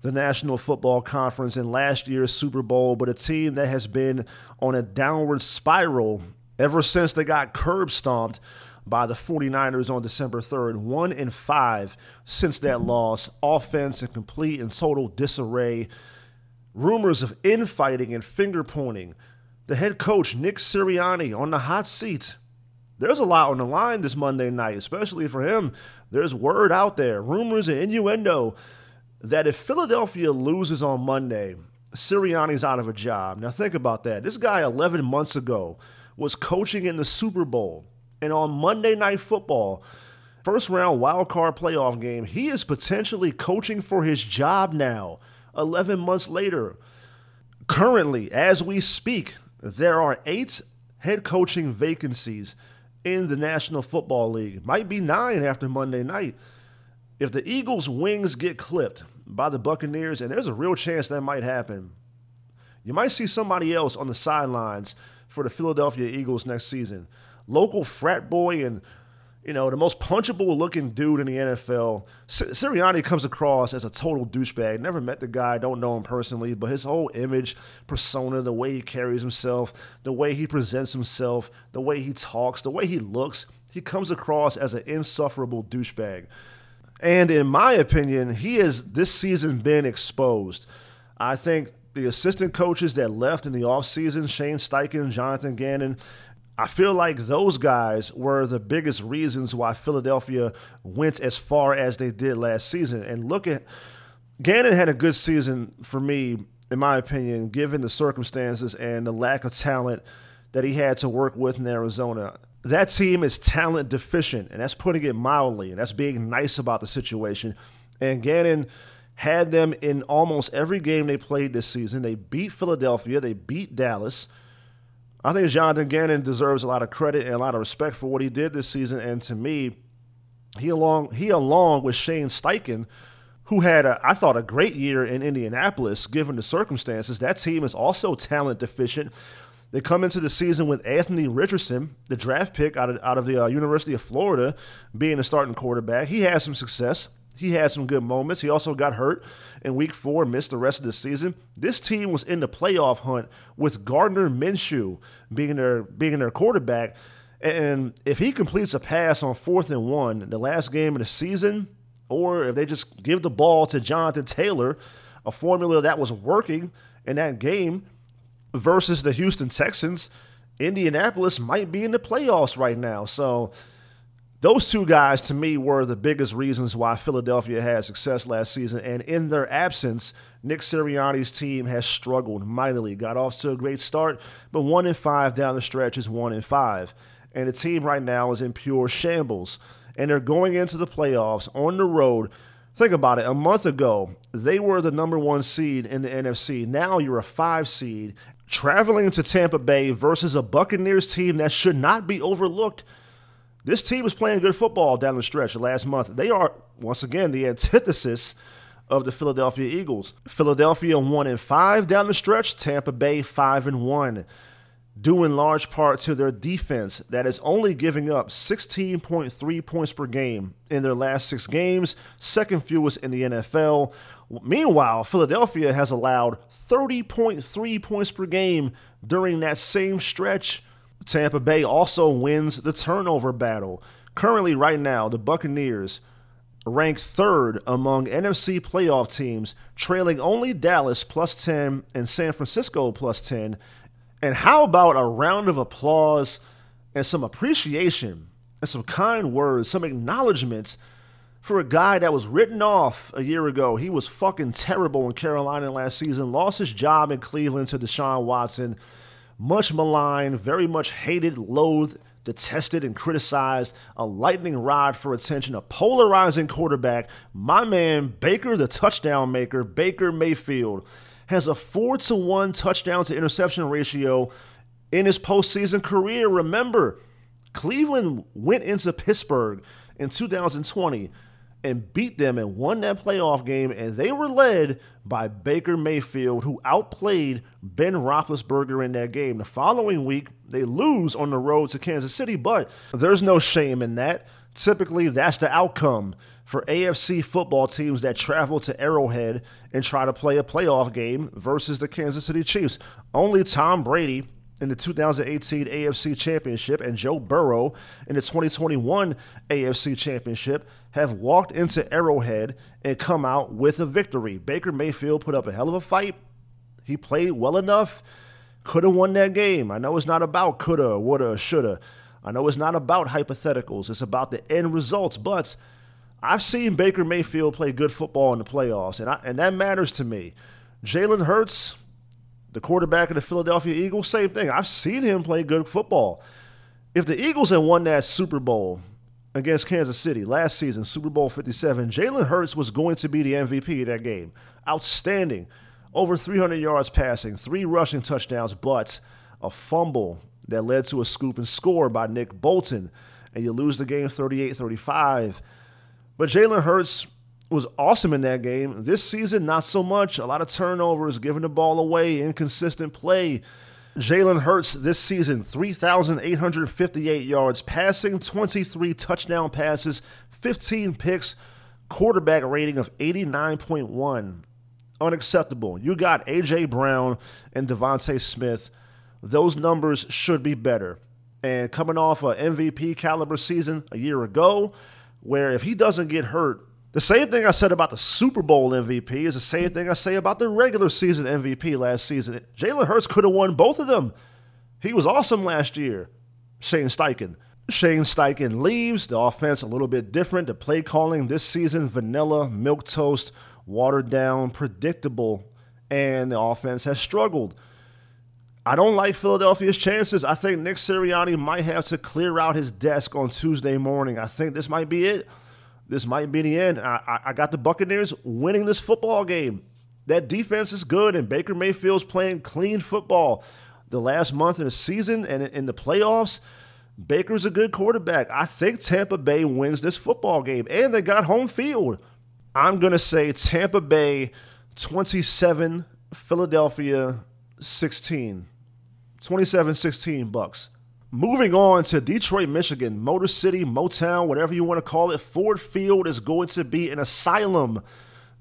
the National Football Conference in last year's Super Bowl, but a team that has been on a downward spiral ever since they got curb stomped by the 49ers on December 3rd, 1-5 since that loss, offense in complete and total disarray, rumors of infighting and finger-pointing, the head coach Nick Sirianni on the hot seat. There's a lot on the line this Monday night, especially for him. There's word out there, rumors and innuendo, that if Philadelphia loses on Monday, Sirianni's out of a job. Now think about that. This guy 11 months ago was coaching in the Super Bowl. And on Monday Night Football, first round wild card playoff game, he is potentially coaching for his job now, 11 months later. Currently, as we speak, there are 8 head coaching vacancies in the National Football League. Might be 9 after Monday night. If the Eagles' wings get clipped by the Buccaneers, and there's a real chance that might happen, you might see somebody else on the sidelines for the Philadelphia Eagles next season. Local frat boy and, you know, the most punchable-looking dude in the NFL. Sirianni comes across as a total douchebag. Never met the guy, don't know him personally, but his whole image, persona, the way he carries himself, the way he presents himself, the way he talks, the way he looks, he comes across as an insufferable douchebag. And in my opinion, he has this season been exposed. I think the assistant coaches that left in the offseason, Shane Steichen, Jonathan Gannon, I feel like those guys were the biggest reasons why Philadelphia went as far as they did last season. And look at Gannon had a good season for me, in my opinion, given the circumstances and the lack of talent that he had to work with in Arizona. That team is talent deficient, and that's putting it mildly, and that's being nice about the situation. And Gannon had them in almost every game they played this season. They beat Philadelphia. They beat Dallas. I think Jonathan Gannon deserves a lot of credit and a lot of respect for what he did this season. And to me, he along with Shane Steichen, who had, I thought, a great year in Indianapolis, given the circumstances. That team is also talent deficient. They come into the season with Anthony Richardson, the draft pick out of the University of Florida, being a starting quarterback. He had some success. He had some good moments. He also got hurt in week 4, missed the rest of the season. This team was in the playoff hunt with Gardner Minshew being their quarterback. And if he completes a pass on 4th and 1, the last game of the season, or if they just give the ball to Jonathan Taylor, a formula that was working in that game versus the Houston Texans, Indianapolis might be in the playoffs right now. So those two guys, to me, were the biggest reasons why Philadelphia had success last season. And in their absence, Nick Sirianni's team has struggled mightily. Got off to a great start, but 1-5 down the stretch is 1-5. And the team right now is in pure shambles. And they're going into the playoffs on the road. Think about it. A month ago, they were the number 1 seed in the NFC. Now you're a 5 seed, traveling to Tampa Bay versus a Buccaneers team that should not be overlooked. This team is playing good football down the stretch last month. They are, once again, the antithesis of the Philadelphia Eagles. Philadelphia 1-5 down the stretch. Tampa Bay 5-1, due in large part to their defense that is only giving up 16.3 points per game in their last 6 games, second fewest in the NFL. Meanwhile, Philadelphia has allowed 30.3 points per game during that same stretch. Tampa Bay also wins the turnover battle. Currently, right now, the Buccaneers rank 3rd among NFC playoff teams, trailing only Dallas +10 and San Francisco +10. And how about a round of applause and some appreciation and some kind words, some acknowledgments for a guy that was written off a year ago? He was fucking terrible in Carolina last season, lost his job in Cleveland to Deshaun Watson. Much maligned, very much hated, loathed, detested, and criticized. A lightning rod for attention, a polarizing quarterback. My man, Baker, the touchdown maker, Baker Mayfield, has a 4-1 touchdown to interception ratio in his postseason career. Remember, Cleveland went into Pittsburgh in 2020 and beat them and won that playoff game, and they were led by Baker Mayfield, who outplayed Ben Roethlisberger in that game. The following week, they lose on the road to Kansas City, but there's no shame in that. Typically, that's the outcome for AFC football teams that travel to Arrowhead and try to play a playoff game versus the Kansas City Chiefs. Only Tom Brady in the 2018 AFC Championship and Joe Burrow in the 2021 AFC Championship have walked into Arrowhead and come out with a victory. Baker Mayfield put up a hell of a fight. He played well enough. Could have won that game. I know it's not about coulda, woulda, shoulda. I know it's not about hypotheticals. It's about the end results. But I've seen Baker Mayfield play good football in the playoffs, and that matters to me. Jalen Hurts, the quarterback of the Philadelphia Eagles, same thing. I've seen him play good football. If the Eagles had won that Super Bowl against Kansas City last season, Super Bowl 57, Jalen Hurts was going to be the MVP of that game. Outstanding. Over 300 yards passing, 3 rushing touchdowns, but a fumble that led to a scoop and score by Nick Bolton, and you lose the game 38-35. But Jalen Hurts was awesome in that game. This season, not so much. A lot of turnovers, giving the ball away, inconsistent play. Jalen Hurts this season, 3,858 yards passing, 23 touchdown passes, 15 picks, quarterback rating of 89.1. Unacceptable. You got A.J. Brown and Devontae Smith. Those numbers should be better. And coming off an MVP caliber season a year ago, where if he doesn't get hurt, the same thing I said about the Super Bowl MVP is the same thing I say about the regular season MVP last season. Jalen Hurts could have won both of them. He was awesome last year. Shane Steichen leaves. The offense a little bit different. The play calling this season, vanilla, milquetoast, watered down, predictable, and the offense has struggled. I don't like Philadelphia's chances. I think Nick Sirianni might have to clear out his desk on Tuesday morning. I think this might be it. This might be the end. I got the Buccaneers winning this football game. That defense is good, and Baker Mayfield's playing clean football. The last month of the season and in the playoffs, Baker's a good quarterback. I think Tampa Bay wins this football game, and they got home field. I'm going to say Tampa Bay 27, Philadelphia 16. 27-16 Bucks. Moving on to Detroit, Michigan, Motor City, Motown, whatever you want to call it. Ford Field is going to be an asylum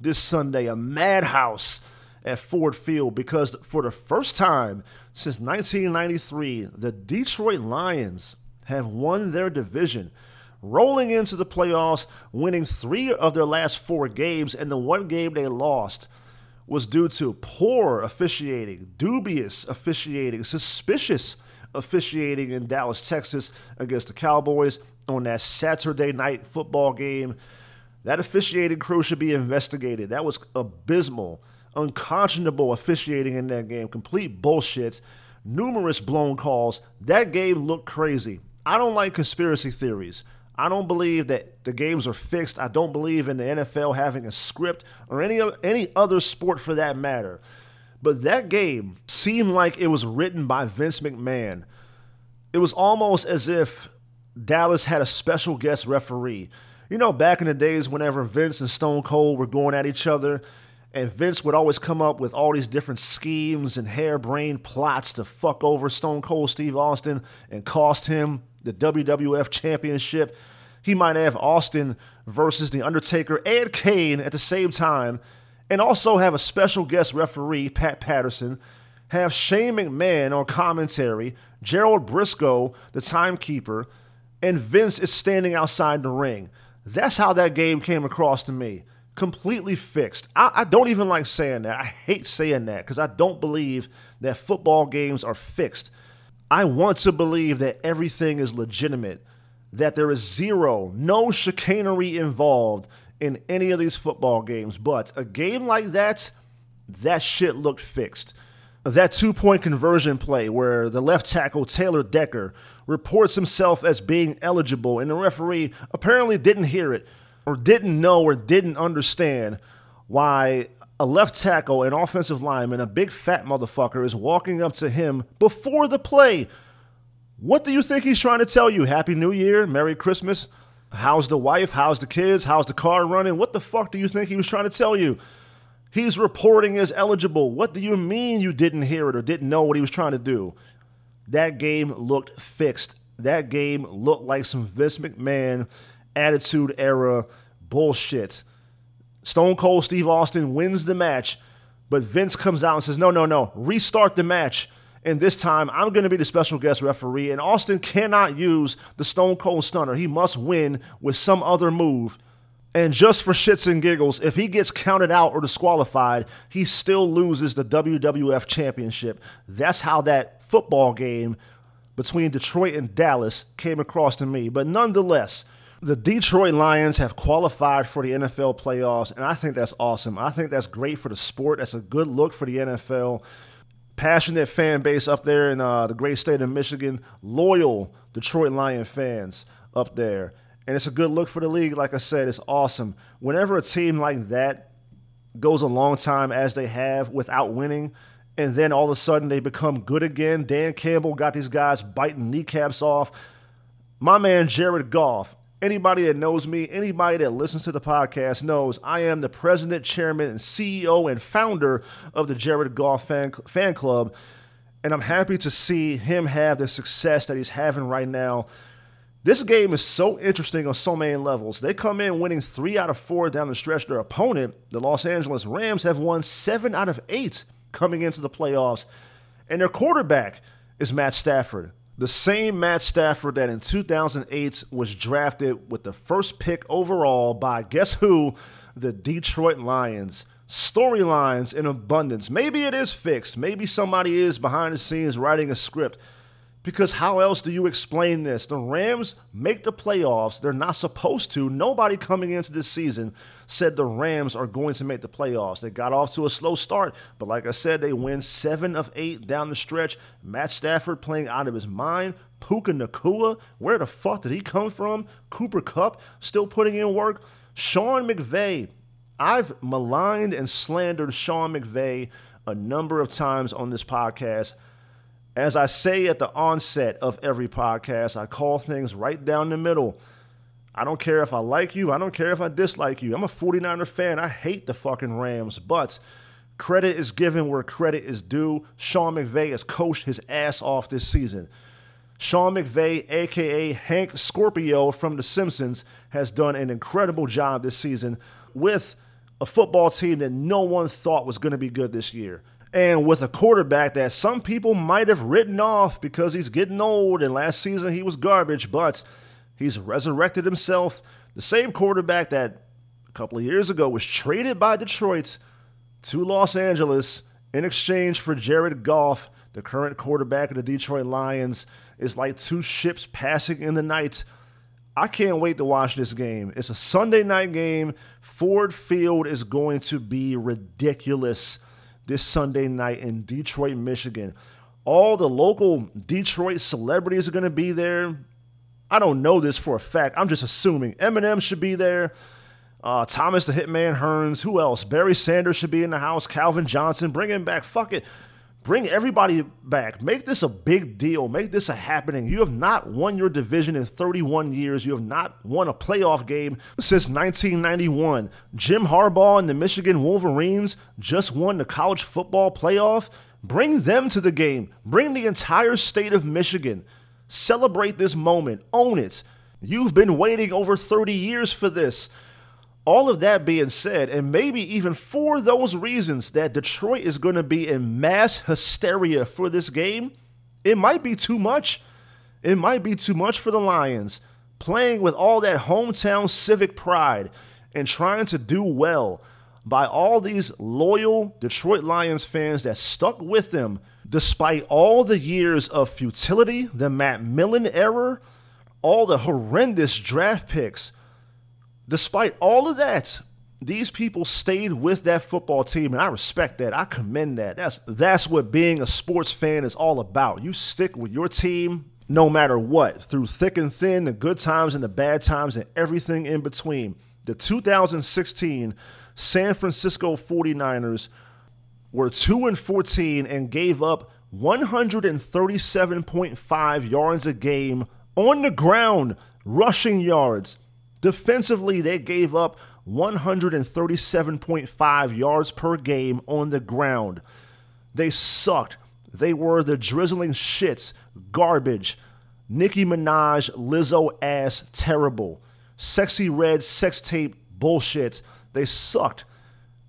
this Sunday, a madhouse at Ford Field, because for the first time since 1993, the Detroit Lions have won their division, rolling into the playoffs, winning 3 of their last 4 games, and the one game they lost was due to poor officiating, dubious officiating, suspicious officiating in Dallas, Texas against the Cowboys on that Saturday night football game. That officiating crew should be investigated. That was abysmal, unconscionable officiating in that game, complete bullshit, numerous blown calls. That game looked crazy. I don't like conspiracy theories. I don't believe that the games are fixed. I don't believe in the NFL having a script or any other sport for that matter. But that game seemed like it was written by Vince McMahon. It was almost as if Dallas had a special guest referee. You know, back in the days whenever Vince and Stone Cold were going at each other, and Vince would always come up with all these different schemes and harebrained plots to fuck over Stone Cold Steve Austin and cost him the WWF Championship. He might have Austin versus The Undertaker and Kane at the same time, and also have a special guest referee, Pat Patterson, have Shane McMahon on commentary, Gerald Briscoe, the timekeeper, and Vince is standing outside the ring. That's how that game came across to me. Completely fixed. I don't even like saying that. I hate saying that because I don't believe that football games are fixed. I want to believe that everything is legitimate, that there is no chicanery involved in any of these football games. But a game like that shit looked fixed. That 2-point conversion play where the left tackle, Taylor Decker, reports himself as being eligible and the referee apparently didn't hear it or didn't know or didn't understand why a left tackle, an offensive lineman, a big fat motherfucker is walking up to him before the play. What do you think he's trying to tell you? Happy New Year, Merry Christmas. How's the wife? How's the kids? How's the car running? What the fuck do you think he was trying to tell you? He's reporting as eligible. What do you mean you didn't hear it or didn't know what he was trying to do? That game looked fixed. That game looked like some Vince McMahon attitude era bullshit. Stone Cold Steve Austin wins the match, but Vince comes out and says, no, restart the match. And this time, I'm going to be the special guest referee, and Austin cannot use the Stone Cold Stunner. He must win with some other move. And just for shits and giggles, if he gets counted out or disqualified, he still loses the WWF Championship. That's how that football game between Detroit and Dallas came across to me. But nonetheless, the Detroit Lions have qualified for the NFL playoffs, and I think that's awesome. I think that's great for the sport. That's a good look for the NFL. Passionate fan base up there in the great state of Michigan. Loyal Detroit Lion fans up there. And it's a good look for the league. Like I said, it's awesome. Whenever a team like that goes a long time as they have without winning, and then all of a sudden they become good again. Dan Campbell got these guys biting kneecaps off. My man Jared Goff. Anybody that knows me, anybody that listens to the podcast knows I am the president, chairman, and CEO and founder of the Jared Goff fan club, and I'm happy to see him have the success that he's having right now. This game is so interesting on so many levels. They come in winning 3 out of 4 down the stretch. Their opponent, the Los Angeles Rams, have won 7 out of 8 coming into the playoffs, and their quarterback is Matt Stafford. The same Matt Stafford that in 2008 was drafted with the first pick overall by, guess who, the Detroit Lions. Storylines in abundance. Maybe it is fixed. Maybe somebody is behind the scenes writing a script. Because how else do you explain this? The Rams make the playoffs. They're not supposed to. Nobody coming into this season said the Rams are going to make the playoffs. They got off to a slow start, but like I said, they win 7 of 8 down the stretch. Matt Stafford playing out of his mind. Puka Nacua, where the fuck did he come from? Cooper Kupp still putting in work. Sean McVay. I've maligned and slandered Sean McVay a number of times on this podcast. As I say at the onset of every podcast, I call things right down the middle. I don't care if I like you. I don't care if I dislike you. I'm a 49er fan. I hate the fucking Rams, but credit is given where credit is due. Sean McVay has coached his ass off this season. Sean McVay, a.k.a. Hank Scorpio from The Simpsons, has done an incredible job this season with a football team that no one thought was going to be good this year. And with a quarterback that some people might have written off because he's getting old and last season he was garbage, but he's resurrected himself. The same quarterback that a couple of years ago was traded by Detroit to Los Angeles in exchange for Jared Goff, the current quarterback of the Detroit Lions, is like two ships passing in the night. I can't wait to watch this game. It's a Sunday night game. Ford Field is going to be ridiculous this Sunday night in Detroit, Michigan. All the local Detroit celebrities are going to be there. I don't know this for a fact. I'm just assuming. Eminem should be there. Thomas the Hitman Hearns. Who else? Barry Sanders should be in the house. Calvin Johnson. Bring him back. Fuck it. Bring everybody back. Make this a big deal. Make this a happening. You have not won your division in 31 years. You have not won a playoff game since 1991. Jim Harbaugh and the Michigan Wolverines just won the college football playoff. Bring them to the game. Bring the entire state of Michigan. Celebrate this moment. Own it. You've been waiting over 30 years for this. All of that being said, and maybe even for those reasons that Detroit is going to be in mass hysteria for this game, it might be too much. It might be too much for the Lions, playing with all that hometown civic pride and trying to do well by all these loyal Detroit Lions fans that stuck with them despite all the years of futility, the Matt Millen error, all the horrendous draft picks. Despite all of that, these people stayed with that football team, and I respect that. I commend that. That's what being a sports fan is all about. You stick with your team no matter what, through thick and thin, the good times and the bad times and everything in between. The 2016 San Francisco 49ers were 2-14 and gave up 137.5 yards a game on the ground, rushing yards. Defensively, they gave up 137.5 yards per game on the ground. They sucked. They were the drizzling shits, garbage, Nicki Minaj, Lizzo ass, terrible, sexy red sex tape bullshit. They sucked.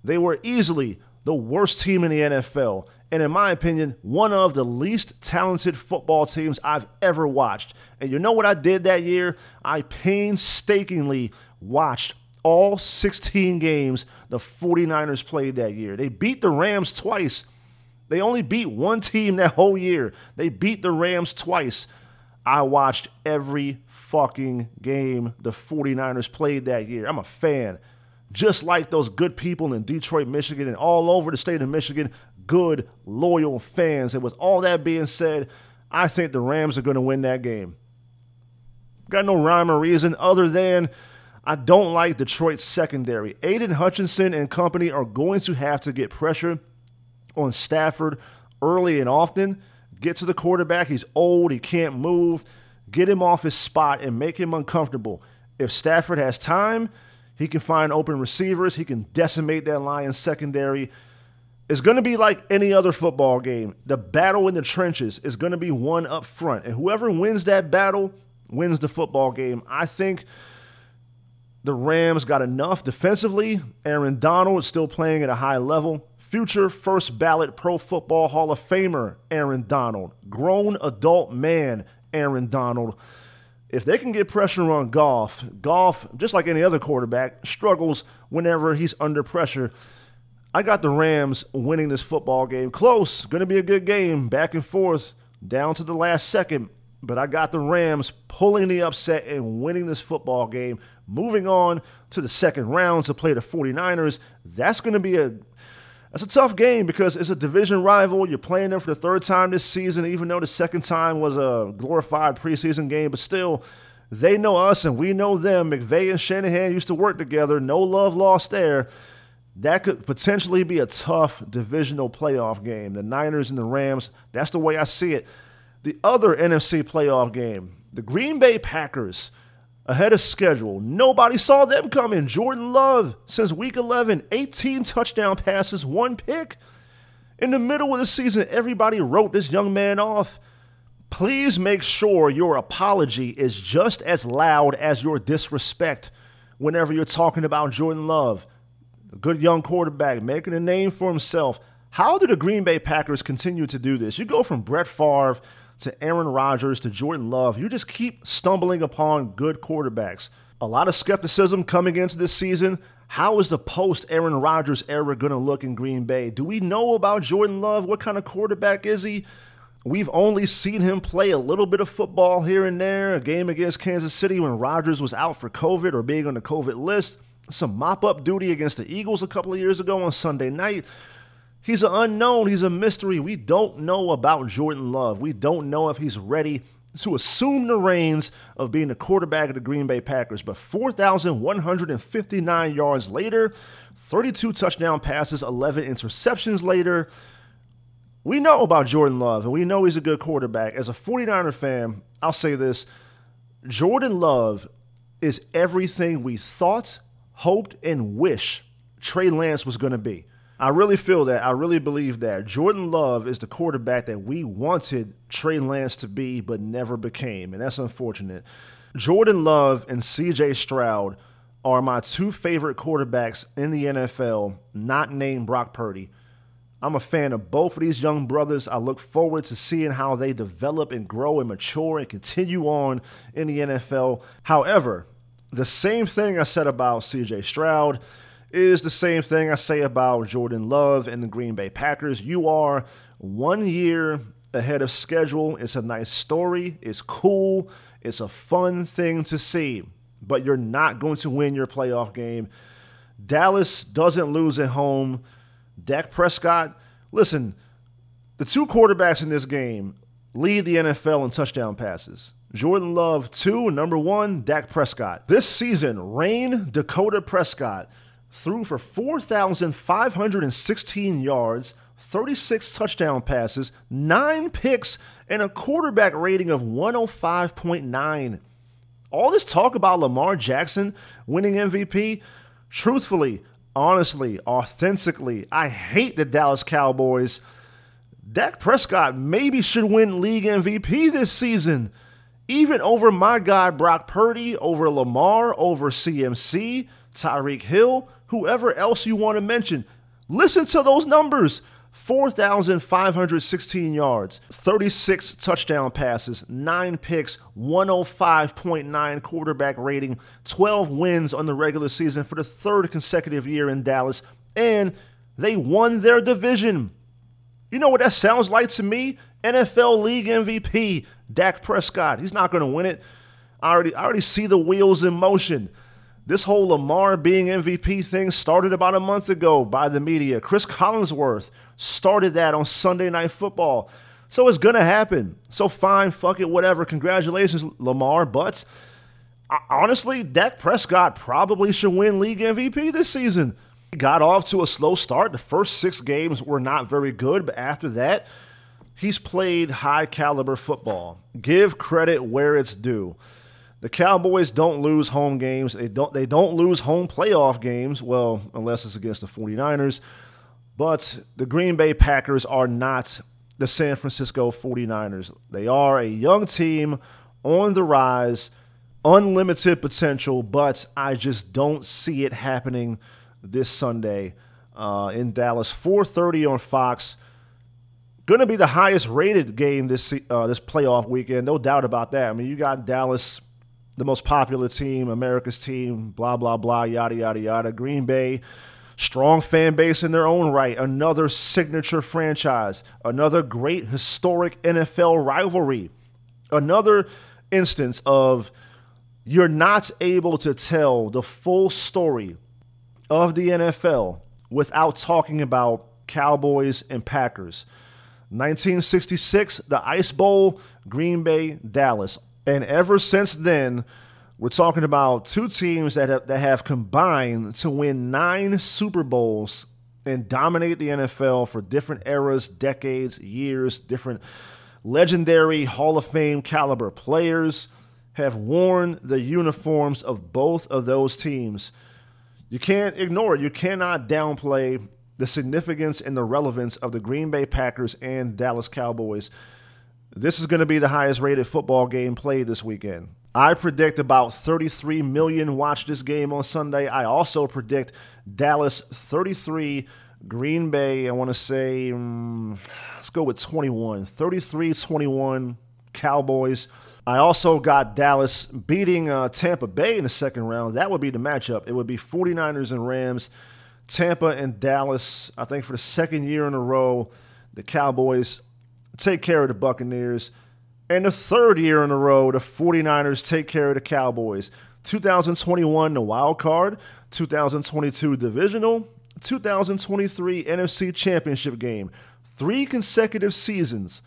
They were easily the worst team in the NFL, and in my opinion, one of the least talented football teams I've ever watched. And you know what I did that year? I painstakingly watched all 16 games the 49ers played that year. They beat the Rams twice. They only beat one team that whole year. They beat the Rams twice. I watched every fucking game the 49ers played that year. I'm a fan. Just like those good people in Detroit, Michigan, and all over the state of Michigan, good, loyal fans. And with all that being said, I think the Rams are going to win that game. Got no rhyme or reason other than I don't like Detroit's secondary. Aiden Hutchinson and company are going to have to get pressure on Stafford early and often. Get to the quarterback. He's old. He can't move. Get him off his spot and make him uncomfortable. If Stafford has time, he can find open receivers. He can decimate that Lions secondary. It's going to be like any other football game. The battle in the trenches is going to be one up front. And whoever wins that battle wins the football game. I think the Rams got enough defensively. Aaron Donald is still playing at a high level. Future first ballot Pro Football Hall of Famer, Aaron Donald. Grown adult man, Aaron Donald. If they can get pressure on Goff, Goff, just like any other quarterback, struggles whenever he's under pressure. I got the Rams winning this football game. Close, going to be a good game, back and forth, down to the last second. But I got the Rams pulling the upset and winning this football game. Moving on to the second round to play the 49ers. That's going to be That's a tough game because it's a division rival. You're playing them for the third time this season, even though the second time was a glorified preseason game. But still, they know us and we know them. McVay and Shanahan used to work together. No love lost there. That could potentially be a tough divisional playoff game. The Niners and the Rams, that's the way I see it. The other NFC playoff game, the Green Bay Packers, ahead of schedule. Nobody saw them coming. Jordan Love, since week 11, 18 touchdown passes, one pick. In the middle of the season, everybody wrote this young man off. Please make sure your apology is just as loud as your disrespect whenever you're talking about Jordan Love. A good young quarterback making a name for himself. How do the Green Bay Packers continue to do this? You go from Brett Favre to Aaron Rodgers, to Jordan Love. You just keep stumbling upon good quarterbacks. A lot of skepticism coming into this season. How is the post-Aaron Rodgers era going to look in Green Bay? Do we know about Jordan Love? What kind of quarterback is he? We've only seen him play a little bit of football here and there, a game against Kansas City when Rodgers was out for COVID or being on the COVID list, some mop-up duty against the Eagles a couple of years ago on Sunday night. He's an unknown. He's a mystery. We don't know about Jordan Love. We don't know if he's ready to assume the reins of being the quarterback of the Green Bay Packers. But 4,159 yards later, 32 touchdown passes, 11 interceptions later, we know about Jordan Love, and we know he's a good quarterback. As a 49er fan, I'll say this. Jordan Love is everything we thought, hoped, and wished Trey Lance was going to be. I really feel that. I really believe that. Jordan Love is the quarterback that we wanted Trey Lance to be but never became, and that's unfortunate. Jordan Love and C.J. Stroud are my two favorite quarterbacks in the NFL, not named Brock Purdy. I'm a fan of both of these young brothers. I look forward to seeing how they develop and grow and mature and continue on in the NFL. However, the same thing I said about C.J. Stroud is the same thing I say about Jordan Love and the Green Bay Packers. You are 1 year ahead of schedule. It's a nice story. It's cool. It's a fun thing to see, but you're not going to win your playoff game. Dallas doesn't lose at home. Dak Prescott, listen, the two quarterbacks in this game lead the NFL in touchdown passes. Jordan Love, two, number one, Dak Prescott. This season, reign Dakota Prescott threw for 4,516 yards, 36 touchdown passes, 9 picks, and a quarterback rating of 105.9. all this talk about Lamar Jackson winning MVP, truthfully, honestly, authentically, I hate the Dallas Cowboys. Dak Prescott maybe should win league MVP this season, even over my guy Brock Purdy, over Lamar, over CMC, Tyreek Hill, whoever else you want to mention. Listen to those numbers. 4,516 yards, 36 touchdown passes, 9 picks, 105.9 quarterback rating, 12 wins on the regular season for the third consecutive year in Dallas, and they won their division. You know what that sounds like to me? NFL League MVP, Dak Prescott. He's not going to win it. I already see the wheels in motion. This whole Lamar being MVP thing started about a month ago by the media. Chris Collinsworth started that on Sunday Night Football. So it's going to happen. So fine, fuck it, whatever. Congratulations, Lamar. But honestly, Dak Prescott probably should win league MVP this season. He got off to a slow start. The first 6 games were not very good. But after that, he's played high caliber football. Give credit where it's due. The Cowboys don't lose home games. They don't lose home playoff games, well, unless it's against the 49ers. But the Green Bay Packers are not the San Francisco 49ers. They are a young team on the rise, unlimited potential, but I just don't see it happening this Sunday in Dallas. 4:30 on Fox. Going to be the highest rated game this playoff weekend, no doubt about that. I mean, you got Dallas, the most popular team, America's team, blah, blah, blah, yada, yada, yada. Green Bay, strong fan base in their own right. Another signature franchise. Another great historic NFL rivalry. Another instance of you're not able to tell the full story of the NFL without talking about Cowboys and Packers. 1966, the Ice Bowl, Green Bay, Dallas. And ever since then, we're talking about two teams that have combined to win 9 Super Bowls and dominate the NFL for different eras, decades, years, different legendary Hall of Fame caliber players have worn the uniforms of both of those teams. You can't ignore it. You cannot downplay the significance and the relevance of the Green Bay Packers and Dallas Cowboys. This is going to be the highest-rated football game played this weekend. I predict about 33 million watch this game on Sunday. I also predict Dallas 33, Green Bay, I want to say, let's go with 21. 33-21, Cowboys. I also got Dallas beating Tampa Bay in the second round. That would be the matchup. It would be 49ers and Rams, Tampa and Dallas. I think for the second year in a row, the Cowboys take care of the Buccaneers, and the third year in a row, the 49ers take care of the Cowboys. 2021, the wild card, 2022 divisional, 2023 NFC Championship game. 3 consecutive seasons,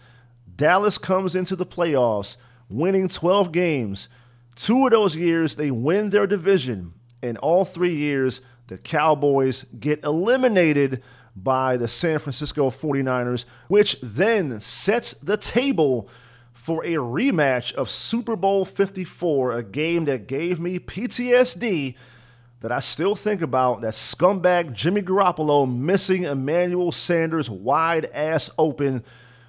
Dallas comes into the playoffs, winning 12 games. 2 of those years, they win their division, and all 3 years, the Cowboys get eliminated by the San Francisco 49ers, which then sets the table for a rematch of Super Bowl 54, a game that gave me PTSD that I still think about, that scumbag Jimmy Garoppolo missing Emmanuel Sanders wide ass open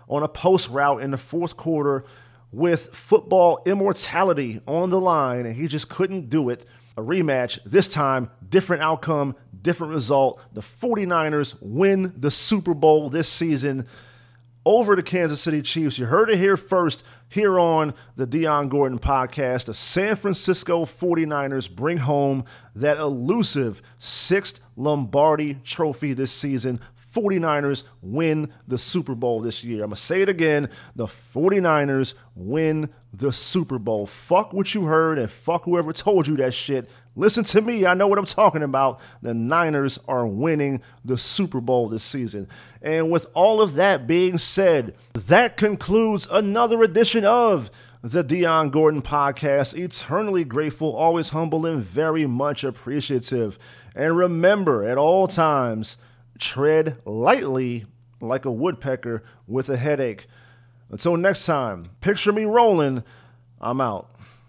on a post route in the fourth quarter with football immortality on the line, and he just couldn't do it. A rematch, this time, different outcome, different result. The 49ers win the Super Bowl this season over the Kansas City Chiefs. You heard it here first, here on the Deion Gordon podcast. The San Francisco 49ers bring home that elusive 6th Lombardi trophy this season. 49ers win the Super Bowl this year. I'm going to say it again. The 49ers win the Super Bowl. Fuck what you heard and fuck whoever told you that shit. Listen to me. I know what I'm talking about. The Niners are winning the Super Bowl this season. And with all of that being said, that concludes another edition of the Deion Gordon podcast. Eternally grateful, always humble, and very much appreciative. And remember, at all times, tread lightly like a woodpecker with a headache. Until next time, picture me rolling. I'm out.